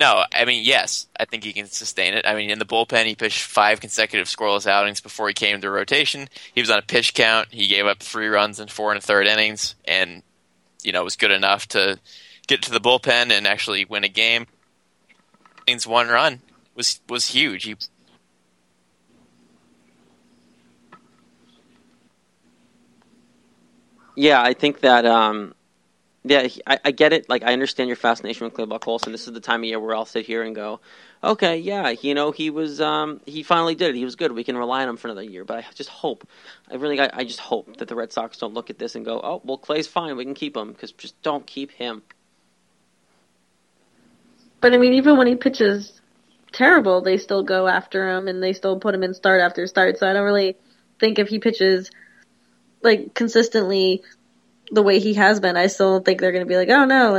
No, I mean, yes, I think he can sustain it. I mean, in the bullpen, he pitched 5 consecutive scoreless outings before he came to rotation. He was on a pitch count. He gave up 3 runs in 4 1/3 innings, and was good enough to get to the bullpen and actually win a game. His 1 run was huge. Yeah, I think that. Yeah, I get it. I understand your fascination with Clay Buchholz, and this is the time of year where I'll sit here and go, okay, yeah, he was, he finally did it. He was good. We can rely on him for another year. But I just hope that the Red Sox don't look at this and go, oh, well, Clay's fine. We can keep him, because just don't keep him. But, I mean, even when he pitches terrible, they still go after him, and they still put him in start after start. So I don't really think if he pitches, consistently the way he has been, I still don't think they're going to be oh, no,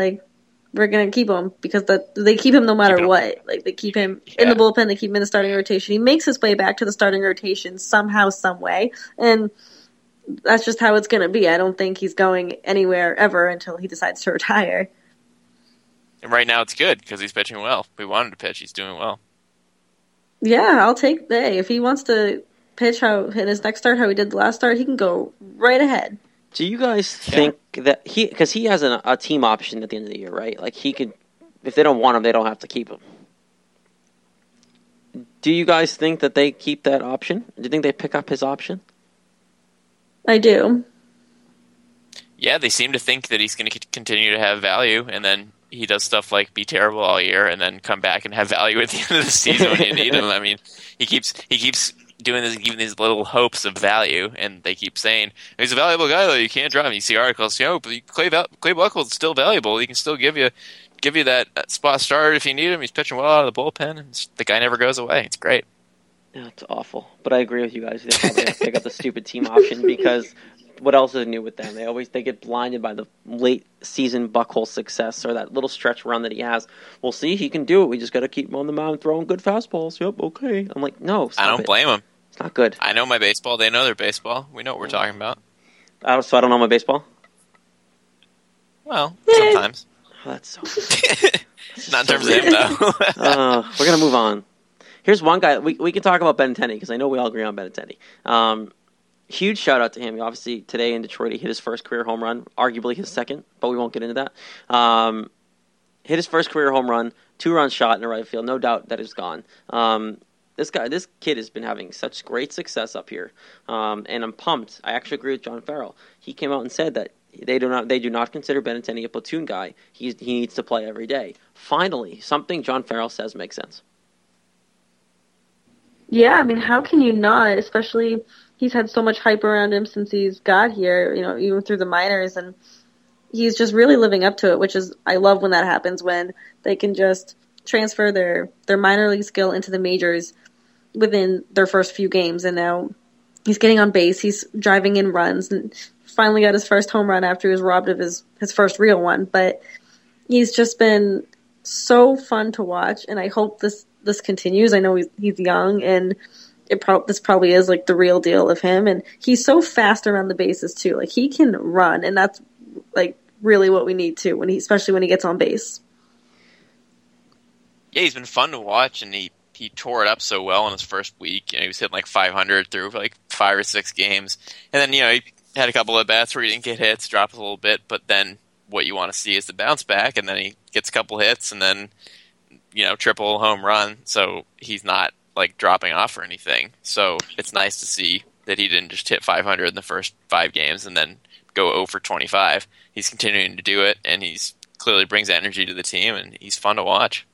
we're going to keep him, because they keep him no matter what. They keep him in the bullpen, they keep him in the starting rotation. He makes his way back to the starting rotation somehow, some way, and that's just how it's going to be. I don't think he's going anywhere ever until he decides to retire. And right now it's good, because he's pitching well. We want him to pitch. He's doing well. Yeah, I'll take that. If he wants to pitch in his next start how he did the last start, he can go right ahead. Do you guys think that because he has a team option at the end of the year, right? He could, if they don't want him, they don't have to keep him. Do you guys think that they keep that option? Do you think they pick up his option? I do. Yeah, they seem to think that he's going to continue to have value, and then he does stuff like be terrible all year and then come back and have value at the end of the season when you need him. I mean, he keeps doing this, giving these little hopes of value, and they keep saying he's a valuable guy though. You can't drop him. You see articles, but Clay Buchholz is still valuable. He can still give you that spot starter if you need him. He's pitching well out of the bullpen, and the guy never goes away. It's great. Yeah, it's awful, but I agree with you guys. They probably have to pick up the stupid team option because what else is new with them? They get blinded by the late season Buchholz success or that little stretch run that he has. We'll see, he can do it. We just got to keep him on the mound, throwing good fastballs. Yep, okay. I'm like, no, stop. I don't blame him. It's not good. I know my baseball. They know their baseball. We know what we're talking about. So I don't know my baseball? Well, sometimes. Oh, that's so funny. Not in terms of him, though. We're going to move on. Here's one guy. We can talk about Benintendi because I know we all agree on Benintendi. Huge shout-out to him. Obviously, today in Detroit, he hit his first career home run, arguably his second, but we won't get into that. Hit his first career home run, two-run shot in the right field. No doubt that it's gone. This kid has been having such great success up here, and I'm pumped. I actually agree with John Farrell. He came out and said that they do not consider Benintendi a platoon guy. He needs to play every day. Finally, something John Farrell says makes sense. Yeah, I mean, how can you not, especially he's had so much hype around him since he's got here, even through the minors, and he's just really living up to it, which is, I love when that happens, when they can just transfer their minor league skill into the majors within their first few games, and now he's getting on base, he's driving in runs, and finally got his first home run after he was robbed of his first real one, but he's just been so fun to watch, and I hope this continues. I know he's young, and this probably is like the real deal of him. And he's so fast around the bases too. Like he can run, and that's like really what we need too. Especially when he gets on base. Yeah, he's been fun to watch, and he tore it up so well in his first week. He was hitting like 500 through like 5 or 6 games, and then he had a couple of bats where he didn't get hits, dropped a little bit, but then what you want to see is the bounce back, and then he gets a couple hits, and then. Triple home run, so he's not like dropping off or anything. So it's nice to see that he didn't just hit 500 in the first 5 games and then go 0 for 25. He's continuing to do it, and he's clearly brings energy to the team, and he's fun to watch.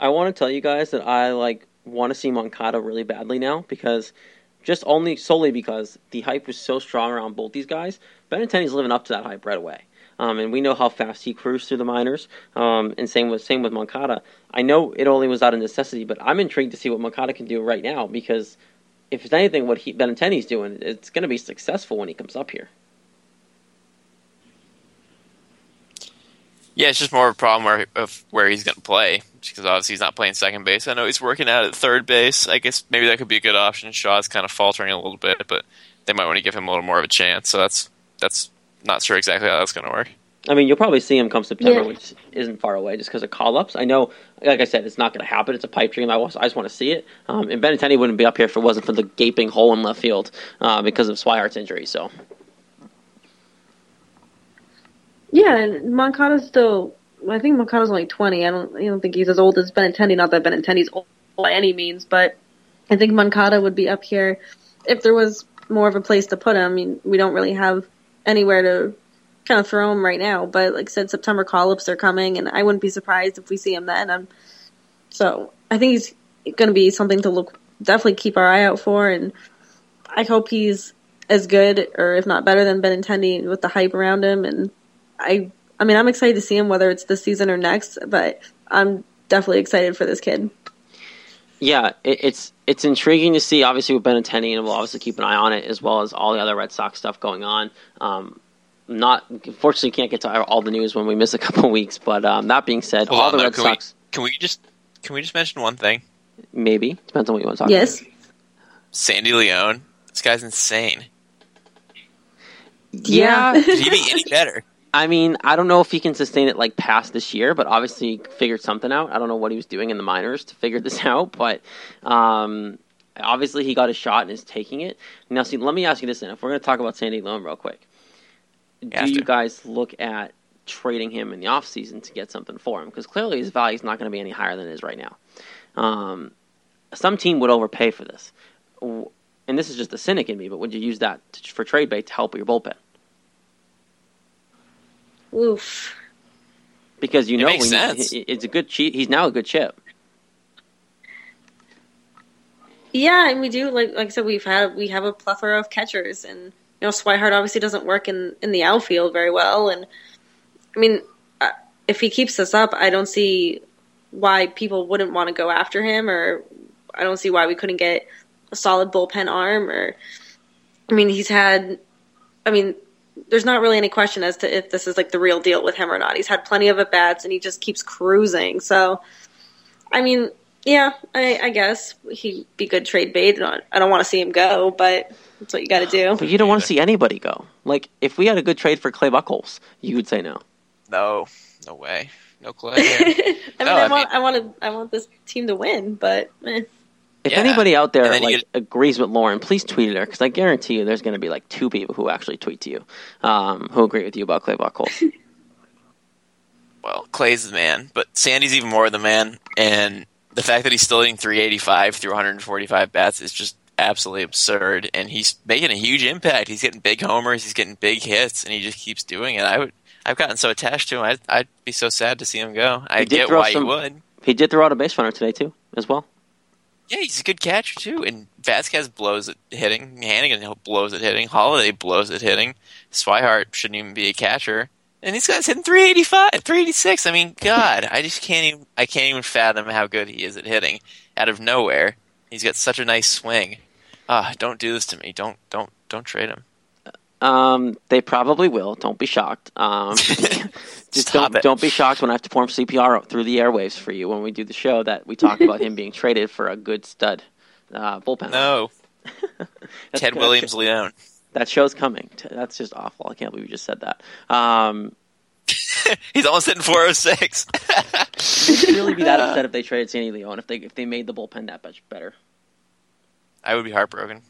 I want to tell you guys that I want to see Moncada really badly now because solely because the hype was so strong around both these guys. Benintendi's living up to that hype right away. And we know how fast he cruised through the minors. And same with Moncada. I know it only was out of necessity, but I'm intrigued to see what Moncada can do right now because if it's anything, what Benintendi's doing, it's going to be successful when he comes up here. Yeah, it's just more of a problem of where he's going to play because obviously he's not playing second base. I know he's working out at third base. I guess maybe that could be a good option. Shaw's kind of faltering a little bit, but they might want to give him a little more of a chance. So that's. Not sure exactly how that's going to work. I mean, you'll probably see him come September, which isn't far away, just because of call-ups. I know, like I said, it's not going to happen. It's a pipe dream. I just want to see it. And Benintendi wouldn't be up here if it wasn't for the gaping hole in left field because of Swihart's injury. So, yeah, and Moncada's still. I think Moncada's only 20. I don't think he's as old as Benintendi. Not that Benintendi's old by any means, but I think Moncada would be up here if there was more of a place to put him. I mean, we don't really have anywhere to kind of throw him right now. But like I said, September call-ups are coming, and I wouldn't be surprised if we see him then. So I think he's going to be something to definitely keep our eye out for, and I hope he's as good, or if not better than Benintendi with the hype around him. And I mean, I'm excited to see him, whether it's this season or next, but I'm definitely excited for this kid. Yeah, it's intriguing to see, obviously, with Benintendi, and we'll obviously keep an eye on it, as well as all the other Red Sox stuff going on. Unfortunately, can't get to all the news when we miss a couple weeks, but that being said, hold all on, the though, Red can Sox... Can we just mention one thing? Maybe. Depends on what you want to talk about. Yes. Sandy Leon. This guy's insane. Yeah. Could he be any better? I mean, I don't know if he can sustain it past this year, but obviously he figured something out. I don't know what he was doing in the minors to figure this out, but obviously he got a shot and is taking it. Now, see, let me ask you this, and if we're going to talk about Sandy Leon real quick, do you guys look at trading him in the offseason to get something for him? Because clearly his value is not going to be any higher than it is right now. Some team would overpay for this. And this is just a cynic in me, but would you use that for trade bait to help your bullpen? Oof. because you know it makes sense. It's a good cheat. He's now a good chip. Yeah, and we do like I said, we have a plethora of catchers, and you know Swihart obviously doesn't work in the outfield very well, and I mean if he keeps this up, I don't see why people wouldn't want to go after him, or I don't see why we couldn't get a solid bullpen arm, or I mean there's not really any question as to if this is like the real deal with him or not. He's had plenty of at-bats and he just keeps cruising. So, I mean, yeah, I guess he'd be good trade bait. I don't want to see him go, but that's what you got to do. But you don't want to see anybody go. Like, if we had a good trade for Clay Buchholz, you would say no. No way. No Clay. I want this team to win, but If anybody out there agrees with Lauren, please tweet her, because I guarantee you there's going to be like two people who actually tweet to you who agree with you about Clay Buchholz. Well, Clay's the man, but Sandy's even more the man, and the fact that he's still hitting 385 through 145 bats is just absolutely absurd, and he's making a huge impact. He's getting big homers, he's getting big hits, and he just keeps doing it. I've gotten so attached to him, I'd be so sad to see him go. I get why he would. He did throw out a base runner today, too, as well. Yeah, he's a good catcher, too. And Vasquez blows at hitting. Hannigan blows at hitting. Holiday blows at hitting. Swihart shouldn't even be a catcher. And these guys hitting 385, 386. I mean, God, I just can't even fathom how good he is at hitting. Out of nowhere, he's got such a nice swing. Don't do this to me. Don't trade him. They probably will. Don't be shocked. Just don't be shocked when I have to perform CPR through the airwaves for you when we do the show that we talk about him being traded for a good stud bullpen. No, Ted Williams Leon. That show's coming. That's just awful. I can't believe you just said that. He's almost hitting 406. I'd really be that upset if they traded Sandy Leon if they made the bullpen that much better. I would be heartbroken.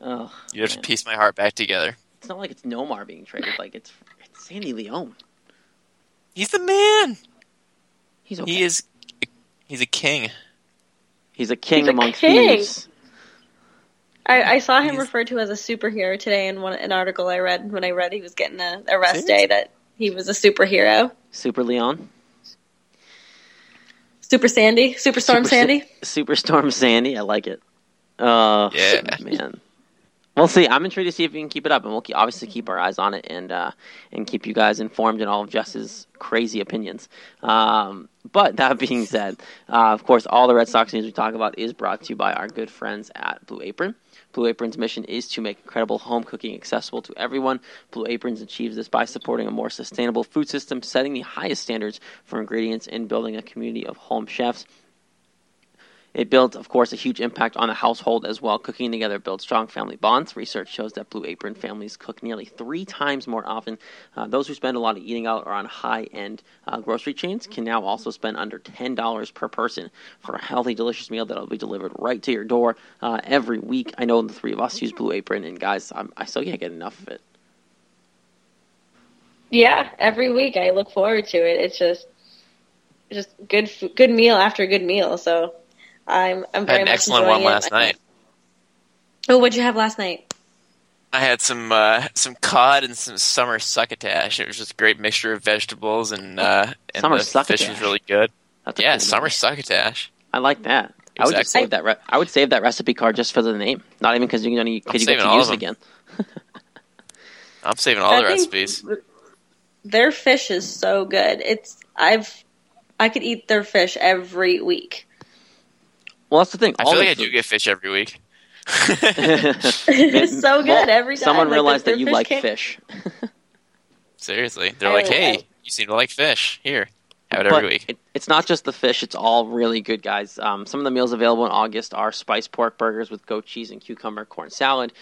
Oh, you have to piece my heart back together. It's not like it's Nomar being traded. Like it's Sandy Leon. He's the man. He's okay. He's a king. He's a king amongst thieves. I saw him referred to as a superhero today in an article I read. When I read he was getting a rest day, that he was a superhero. Super Leon. Super Sandy. Superstorm Sandy. Superstorm Sandy. I like it. Yeah, man. We'll see. I'm intrigued to see if we can keep it up, and we'll obviously keep our eyes on it and keep you guys informed in all of Jess's crazy opinions. But that being said, of course, all the Red Sox news we talk about is brought to you by our good friends at Blue Apron. Blue Apron's mission is to make incredible home cooking accessible to everyone. Blue Apron achieves this by supporting a more sustainable food system, setting the highest standards for ingredients, and building a community of home chefs. It builds, of course, a huge impact on the household as well. Cooking together builds strong family bonds. Research shows that Blue Apron families cook nearly 3 times more often. Those who spend a lot of eating out or on high-end grocery chains can now also spend under $10 per person for a healthy, delicious meal that will be delivered right to your door every week. I know the 3 of us use Blue Apron, and guys, I still can't get enough of it. Yeah, every week I look forward to it. It's just good meal after good meal, so... I'm very much enjoying it. I had an excellent one last night. Oh, what'd you have last night? I had some cod and some summer succotash. It was just a great mixture of vegetables and the fish was really good. Yeah, summer succotash. I like that. Exactly. I would save that recipe card just for the name. Not even because you get to use it again. I'm saving all the recipes. Their fish is so good. I could eat their fish every week. Well, that's the thing. I do get fish every week. It's so good every time. Someone realized that you like fish. Seriously. They're like, hey, you seem to like fish. Here, have it every week. It's not just the fish. It's all really good, guys. Some of the meals available in August are spiced pork burgers with goat cheese and cucumber corn salad,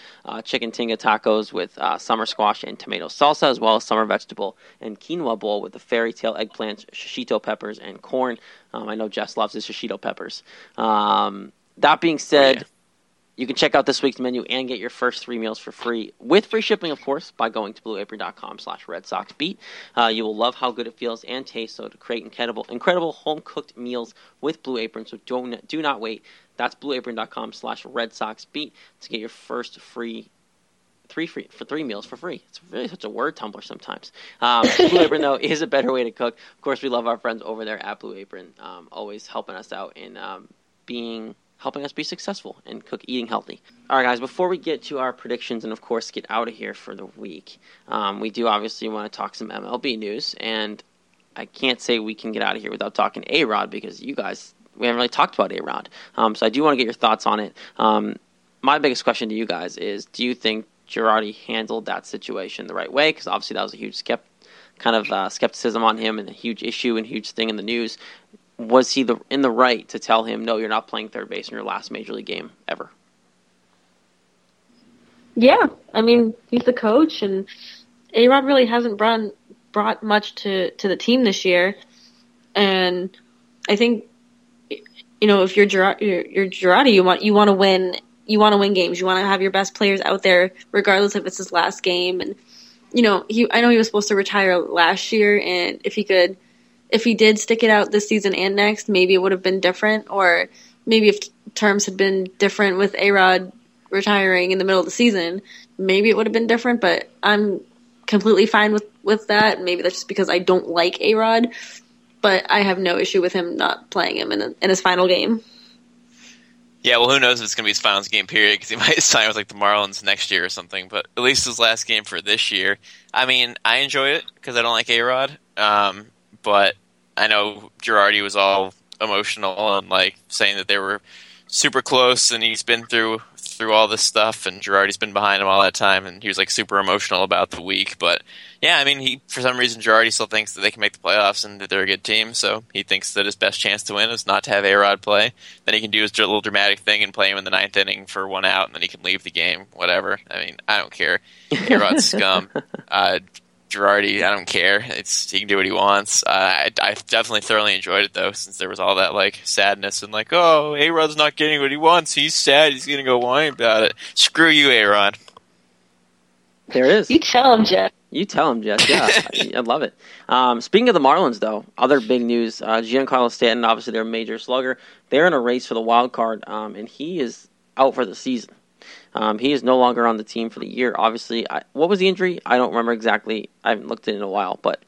chicken tinga tacos with summer squash and tomato salsa, as well as summer vegetable and quinoa bowl with the fairy tale eggplants, shishito peppers, and corn. I know Jess loves his shishito peppers. That being said, You can check out this week's menu and get your first 3 meals for free, with free shipping, of course, by going to blueapron.com/RedSoxBeat. You will love how good it feels and tastes, so to create incredible home-cooked meals with Blue Apron, so do not wait. That's blueapron.com/RedSoxBeat to get your first free three meals for free. It's really such a word tumbler sometimes. Blue Apron, though, is a better way to cook. Of course, we love our friends over there at Blue Apron, always helping us out and helping us be successful and eating healthy. All right, guys, before we get to our predictions and, of course, get out of here for the week, we do obviously want to talk some MLB news, and I can't say we can get out of here without talking A-Rod because you guys, we haven't really talked about A-Rod. So I do want to get your thoughts on it. My biggest question to you guys is, do you think Girardi handled that situation the right way? Because obviously that was a huge skepticism on him and a huge issue and huge thing in the news. Was he in the right to tell him, no, you're not playing third base in your last major league game ever? Yeah, I mean, he's the coach, and A-Rod really hasn't brought much to the team this year. And I think, you know, if you're Girardi, you want to win. You want to win games. You want to have your best players out there, regardless if it's his last game. And you know, I know he was supposed to retire last year, and if he did stick it out this season and next, maybe it would have been different. Or maybe if terms had been different with A-Rod retiring in the middle of the season, maybe it would have been different. But I'm completely fine with that. Maybe that's just because I don't like A-Rod, but I have no issue with him not playing him in his final game. Yeah, well, who knows if it's going to be his final game period, because he might sign with the Marlins next year or something, but at least his last game for this year. I mean, I enjoy it because I don't like A-Rod, but I know Girardi was all emotional and saying that they were super close and he's been through all this stuff and Girardi's been behind him all that time and he was super emotional about the week. But yeah, I mean, for some reason Girardi still thinks that they can make the playoffs and that they're a good team, so he thinks that his best chance to win is not to have A-Rod play. Then he can do his little dramatic thing and play him in the ninth inning for one out, and then he can leave the game, whatever. I mean, I don't care. A-Rod's scum. Girardi, I don't care. He can do what he wants. I definitely thoroughly enjoyed it, though, since there was all that sadness and oh, A-Rod's not getting what he wants. He's sad. He's going to go whine about it. Screw you, A-Rod. There is. You tell him, Jeff. Yeah, I love it. Speaking of the Marlins, though, other big news, Giancarlo Stanton, obviously their major slugger, they're in a race for the wild card, and he is out for the season. He is no longer on the team for the year. Obviously, what was the injury? I don't remember exactly. I haven't looked at it in a while, but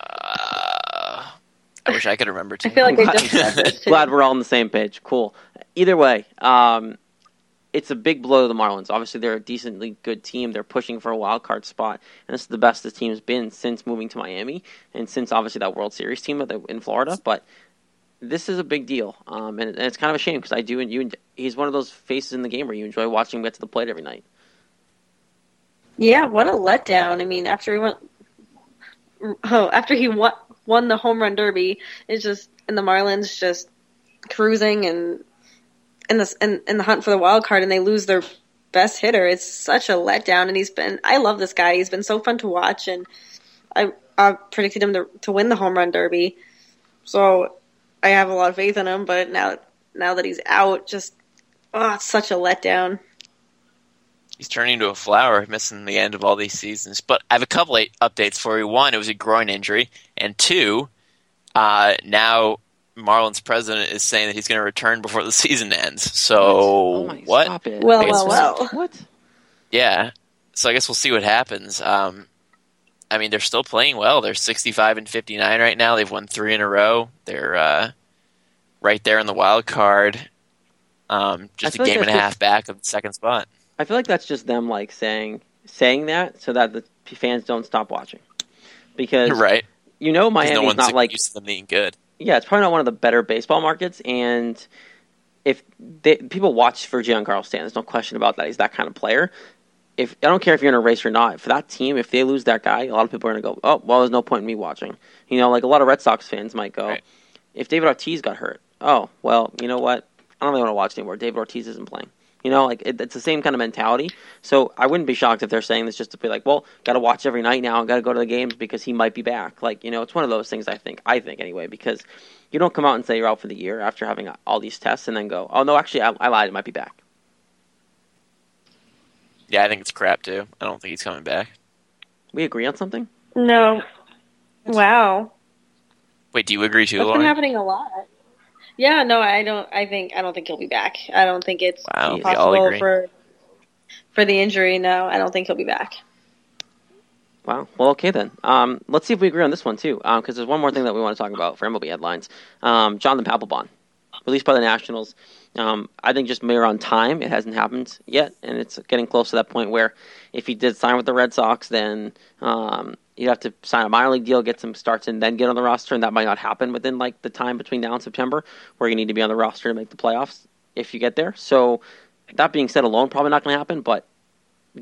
I wish I could remember too. I feel like I just said this too. Glad we're all on the same page. Cool. Either way, it's a big blow to the Marlins. Obviously, they're a decently good team. They're pushing for a wild card spot, and this is the best this team's been since moving to Miami and since obviously that World Series team in Florida, but. This is a big deal, and it's kind of a shame because I do, and he's one of those faces in the game where you enjoy watching him get to the plate every night. Yeah, what a letdown! I mean, after he won the home run derby, it's just and the Marlins just cruising and in the hunt for the wild card, and they lose their best hitter. It's such a letdown, and I love this guy. He's been so fun to watch, and I predicted him to win the home run derby, so. I have a lot of faith in him, but now that he's out, it's such a letdown. He's turning into a flower, missing the end of all these seasons. But I have a couple of updates for you. One, it was a groin injury, and two, now Marlins president is saying that he's going to return before the season ends. So what? Oh my, what? Stop it. Well. What? Yeah. So I guess we'll see what happens. I mean, they're still playing well. They're 65-59 right now. They've won 3 in a row. They're right there in the wild card, just a game and a half back of the second spot. I feel like that's just them saying that so that the fans don't stop watching, because right, you know, Miami's no not like used to them being good. Yeah, it's probably not one of the better baseball markets, and if people watch for Giancarlo Stanton, there's no question about that. He's that kind of player. If I don't care if you're in a race or not, for that team, if they lose that guy, a lot of people are going to go, oh, well, there's no point in me watching. You know, a lot of Red Sox fans might go, right. If David Ortiz got hurt, oh, well, you know what? I don't really want to watch anymore. David Ortiz isn't playing. You know, it's the same kind of mentality. So I wouldn't be shocked if they're saying this just to be got to watch every night now and got to go to the games because he might be back. It's one of those things I think anyway, because you don't come out and say you're out for the year after having all these tests and then go, oh, no, actually, I lied. It might be back. Yeah, I think it's crap, too. I don't think he's coming back. We agree on something? No. Wow. Wait, do you agree, too, Lauren? That's been happening a lot. Yeah, no, I don't think he'll be back. I don't think it's possible for for the injury, no, I don't think he'll be back. Wow. Well, okay then. Let's see if we agree on this one too, because there's one more thing that we want to talk about for MLB headlines. Jonathan Papelbon, released by the Nationals. I think just mere on time. It hasn't happened yet, and it's getting close to that point where if he did sign with the Red Sox, then you'd have to sign a minor league deal, get some starts, and then get on the roster, and that might not happen within like the time between now and September where you need to be on the roster to make the playoffs if you get there. So that being said alone, probably not going to happen, but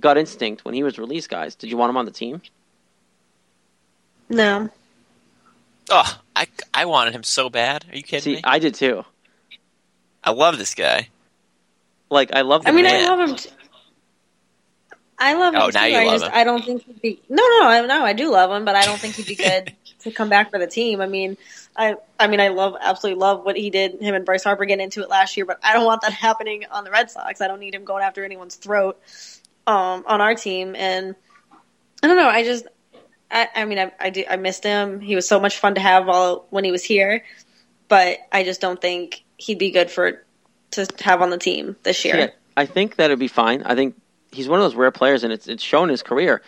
gut instinct, when he was released, guys, did you want him on the team? No. Oh, I wanted him so bad. Are you kidding me? I did too. I love this guy. Like, I love the man. I love him. I love him too. I love him. I don't think he'd be. No, I do love him, but I don't think he'd be good to come back for the team. I mean, I absolutely love what he did. Him and Bryce Harper getting into it last year, but I don't want that happening on the Red Sox. I don't need him going after anyone's throat on our team. And I don't know. I missed him. He was so much fun to have when he was here, but I just don't think he'd be good to have on the team this year. Yeah, I think that it'd be fine. I think he's one of those rare players, and it's shown his career.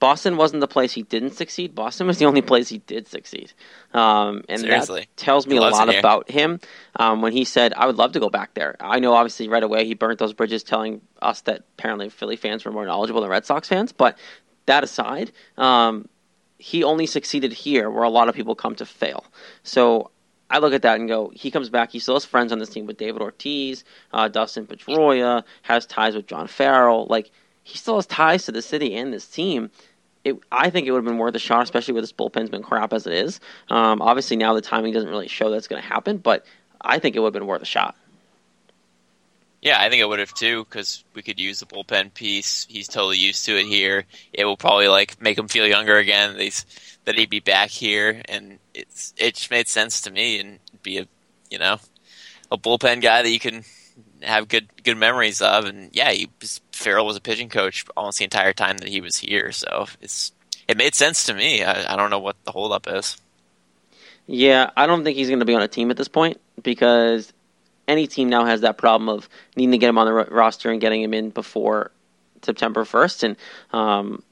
Boston wasn't the place he didn't succeed. Boston was the only place he did succeed. And seriously, that tells me a lot about him. When he said, I would love to go back there. I know, obviously, right away he burnt those bridges telling us that apparently Philly fans were more knowledgeable than Red Sox fans. But that aside, he only succeeded here where a lot of people come to fail. So I look at that and go, he comes back, he still has friends on this team with David Ortiz, Dustin Pedroia, has ties with John Farrell. Like, he still has ties to the city and this team. I think it would have been worth a shot, especially with this bullpen's been crap as it is. Obviously, now the timing doesn't really show that's going to happen, but I think it would have been worth a shot. Yeah, I think it would have too, because we could use the bullpen piece. He's totally used to it here. It will probably like make him feel younger again. That he'd be back here, and it just made sense to me, and be a bullpen guy that you can have good memories of. And yeah, Farrell was a pitching coach almost the entire time that he was here, so it made sense to me. I don't know what the holdup is. Yeah, I don't think he's going to be on a team at this point because any team now has that problem of needing to get him on the roster and getting him in before September 1st. And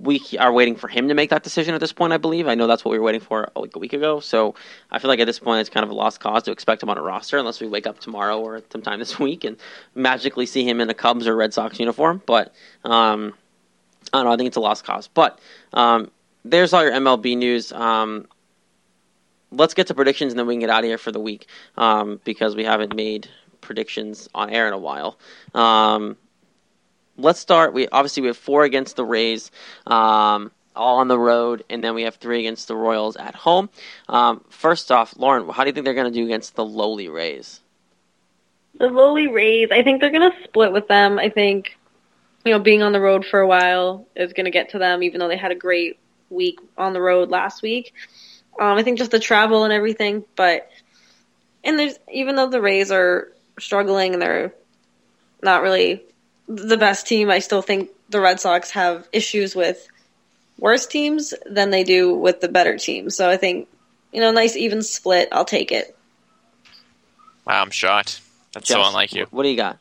we are waiting for him to make that decision at this point, I believe. I know that's what we were waiting for like a week ago. So I feel like at this point it's kind of a lost cause to expect him on a roster unless we wake up tomorrow or sometime this week and magically see him in a Cubs or Red Sox uniform. But I don't know. I think it's a lost cause. But there's all your MLB news. Let's get to predictions, and then we can get out of here for the week because we haven't made predictions on air in a while. Let's start. We have 4 against the Rays, all on the road, and then we have 3 against the Royals at home. First off, Lauren, how do you think they're going to do against the lowly Rays? The lowly Rays, I think they're going to split with them. I think being on the road for a while is going to get to them, even though they had a great week on the road last week. I think just the travel and everything, and there's even though the Rays are struggling and they're not really the best team, I still think the Red Sox have issues with worse teams than they do with the better teams. So I think, nice even split, I'll take it. Wow, I'm shocked. That's Josh, so unlike you. What do you got?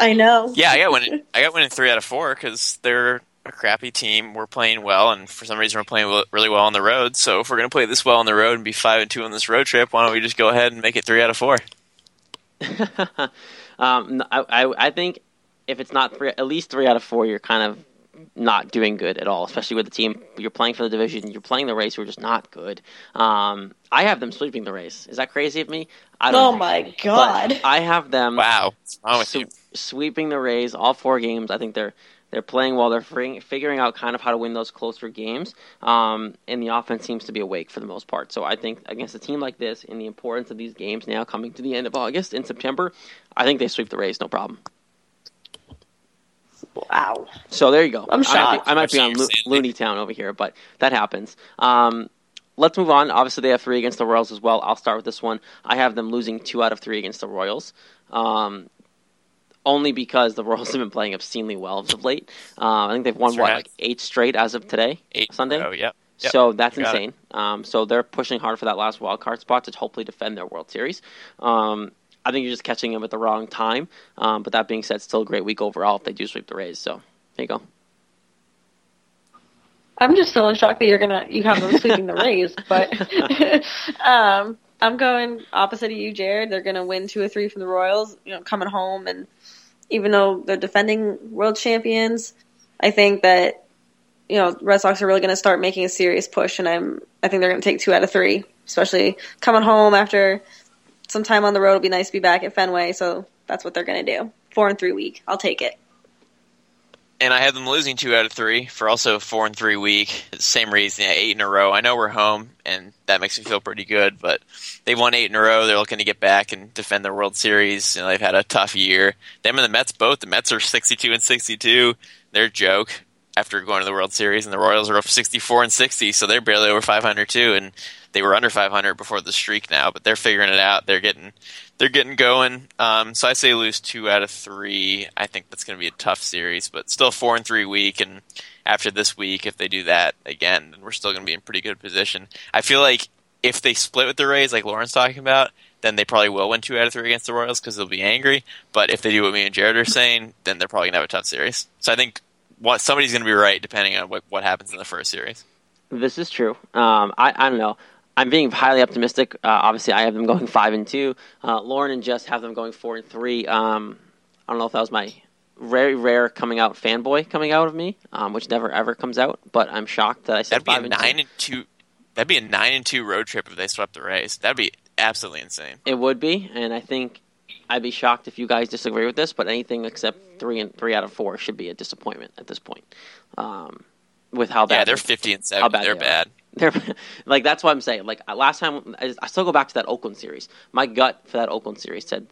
I know. Yeah, I got winning 3 out of 4 because they're a crappy team. We're playing well, and for some reason we're playing really well on the road. So if we're going to play this well on the road and be 5-2 on this road trip, why don't we just go ahead and make it 3 out of 4? I think if it's not at least 3 out of 4, you're kind of not doing good at all, especially with the team you're playing for the division. You're playing the Rays, who are just not good. I have them sweeping the Rays. Is that crazy of me? Oh my god! But I have them. Wow. Sweeping the Rays all 4 games. I think They're playing well. They're figuring out kind of how to win those closer games, and the offense seems to be awake for the most part. So I think against a team like this, and the importance of these games now coming to the end of August and September, I think they sweep the Rays, no problem. Wow. So there you go. I'm shocked. I might be on Looney Town over here, but that happens. Let's move on. Obviously, they have 3 against the Royals as well. I'll start with this one. I have them losing 2 out of 3 against the Royals. Only because the Royals have been playing obscenely well as of late. I think they've won, like 8 straight as of today, 8 Sunday? Oh, yeah. Yep. So that's insane. So they're pushing hard for that last wild card spot to hopefully defend their World Series. I think you're just catching them at the wrong time. But that being said, still a great week overall if they do sweep the Rays. So there you go. I'm just still in shock that you have them sweeping the Rays, but I'm going opposite of you, Jared. They're going to win 2 or 3 from the Royals, coming home. And even though they're defending world champions, I think that, Red Sox are really going to start making a serious push, and I think they're going to take 2 out of 3, especially coming home after some time on the road. It'll be nice to be back at Fenway, so that's what they're going to do. 4 and 3 week. I'll take it. And I have them losing 2 out of 3 for also 4 and 3 week. Same reason, 8 in a row. I know we're home, and that makes me feel pretty good, but they won 8 in a row. They're looking to get back and defend their World Series. They've had a tough year. Them and the Mets both. The Mets are 62-62. They're a joke after going to the World Series, and the Royals are over 64-60, so they're barely over 500 too, and they were under 500 before the streak now, but they're figuring it out. They're getting going. So I say lose 2 out of 3. I think that's going to be a tough series, but still 4 and 3 week, and after this week, if they do that again, then we're still going to be in pretty good position. I feel like if they split with the Rays, like Lauren's talking about, then they probably will win 2 out of 3 against the Royals because they'll be angry, but if they do what me and Jared are saying, then they're probably going to have a tough series. So I think somebody's going to be right depending on what happens in the first series. This is true. I don't know. I'm being highly optimistic. Obviously, I have them going 5 and 2. Lauren and Jess have them going 4 and 3. I don't know if that was my very rare coming out fanboy coming out of me, which never ever comes out. But I'm shocked that I said 5 and 2. That'd be a 9 and 2 road trip if they swept the Rays. That'd be absolutely insane. It would be, and I think I'd be shocked if you guys disagree with this. But anything except 3 out of 4 should be a disappointment at this point. With how bad they're 50-7. They're bad. Like, that's what I'm saying. Like, last time, I still go back to that Oakland series. My gut for that Oakland series said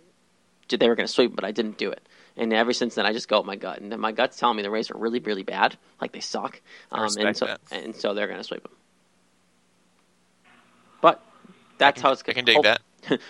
they were going to sweep, but I didn't do it. And ever since then, I just go with my gut. And then my gut's telling me the Rays are really, really bad. Like, they suck. And so they're going to sweep them. But that's how it's going to be. I can dig that.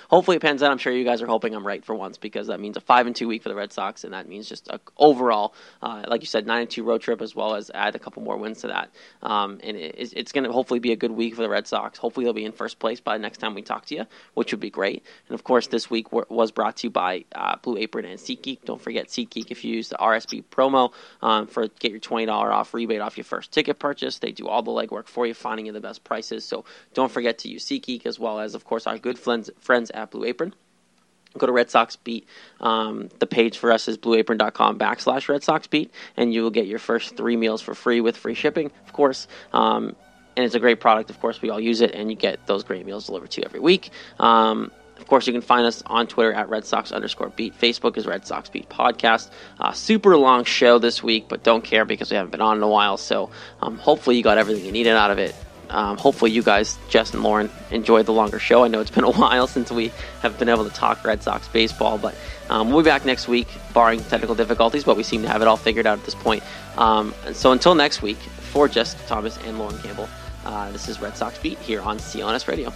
Hopefully it pans out. I'm sure you guys are hoping I'm right for once, because that means a 5 and 2 week for the Red Sox, and that means just overall, like you said, 9 and 2 road trip, as well as add a couple more wins to that. And it's going to hopefully be a good week for the Red Sox. Hopefully they'll be in first place by the next time we talk to you, which would be great. And of course, this week was brought to you by Blue Apron and SeatGeek. Don't forget SeatGeek if you use the RSB promo for get your $20 off rebate off your first ticket purchase. They do all the legwork for you, finding you the best prices. So don't forget to use SeatGeek, as well as, of course, our good friends at Blue Apron. Go to Red Sox Beat. The page for us is blueapron.com/Red Sox Beat, and you will get your first 3 meals for free with free shipping, of course. And it's a great product. Of course, we all use it, and you get those great meals delivered to you every week. Of course, you can find us on Twitter at @Red Sox_Beat. Facebook is Red Sox Beat Podcast. Super long show this week, but don't care because we haven't been on in a while. So hopefully you got everything you needed out of it. Hopefully you guys, Jess and Lauren, enjoyed the longer show. I know it's been a while since we have been able to talk Red Sox baseball, but we'll be back next week, barring technical difficulties, but we seem to have it all figured out at this point. So until next week, for Jess Thomas and Lauren Campbell, this is Red Sox Beat here on CLNS Radio.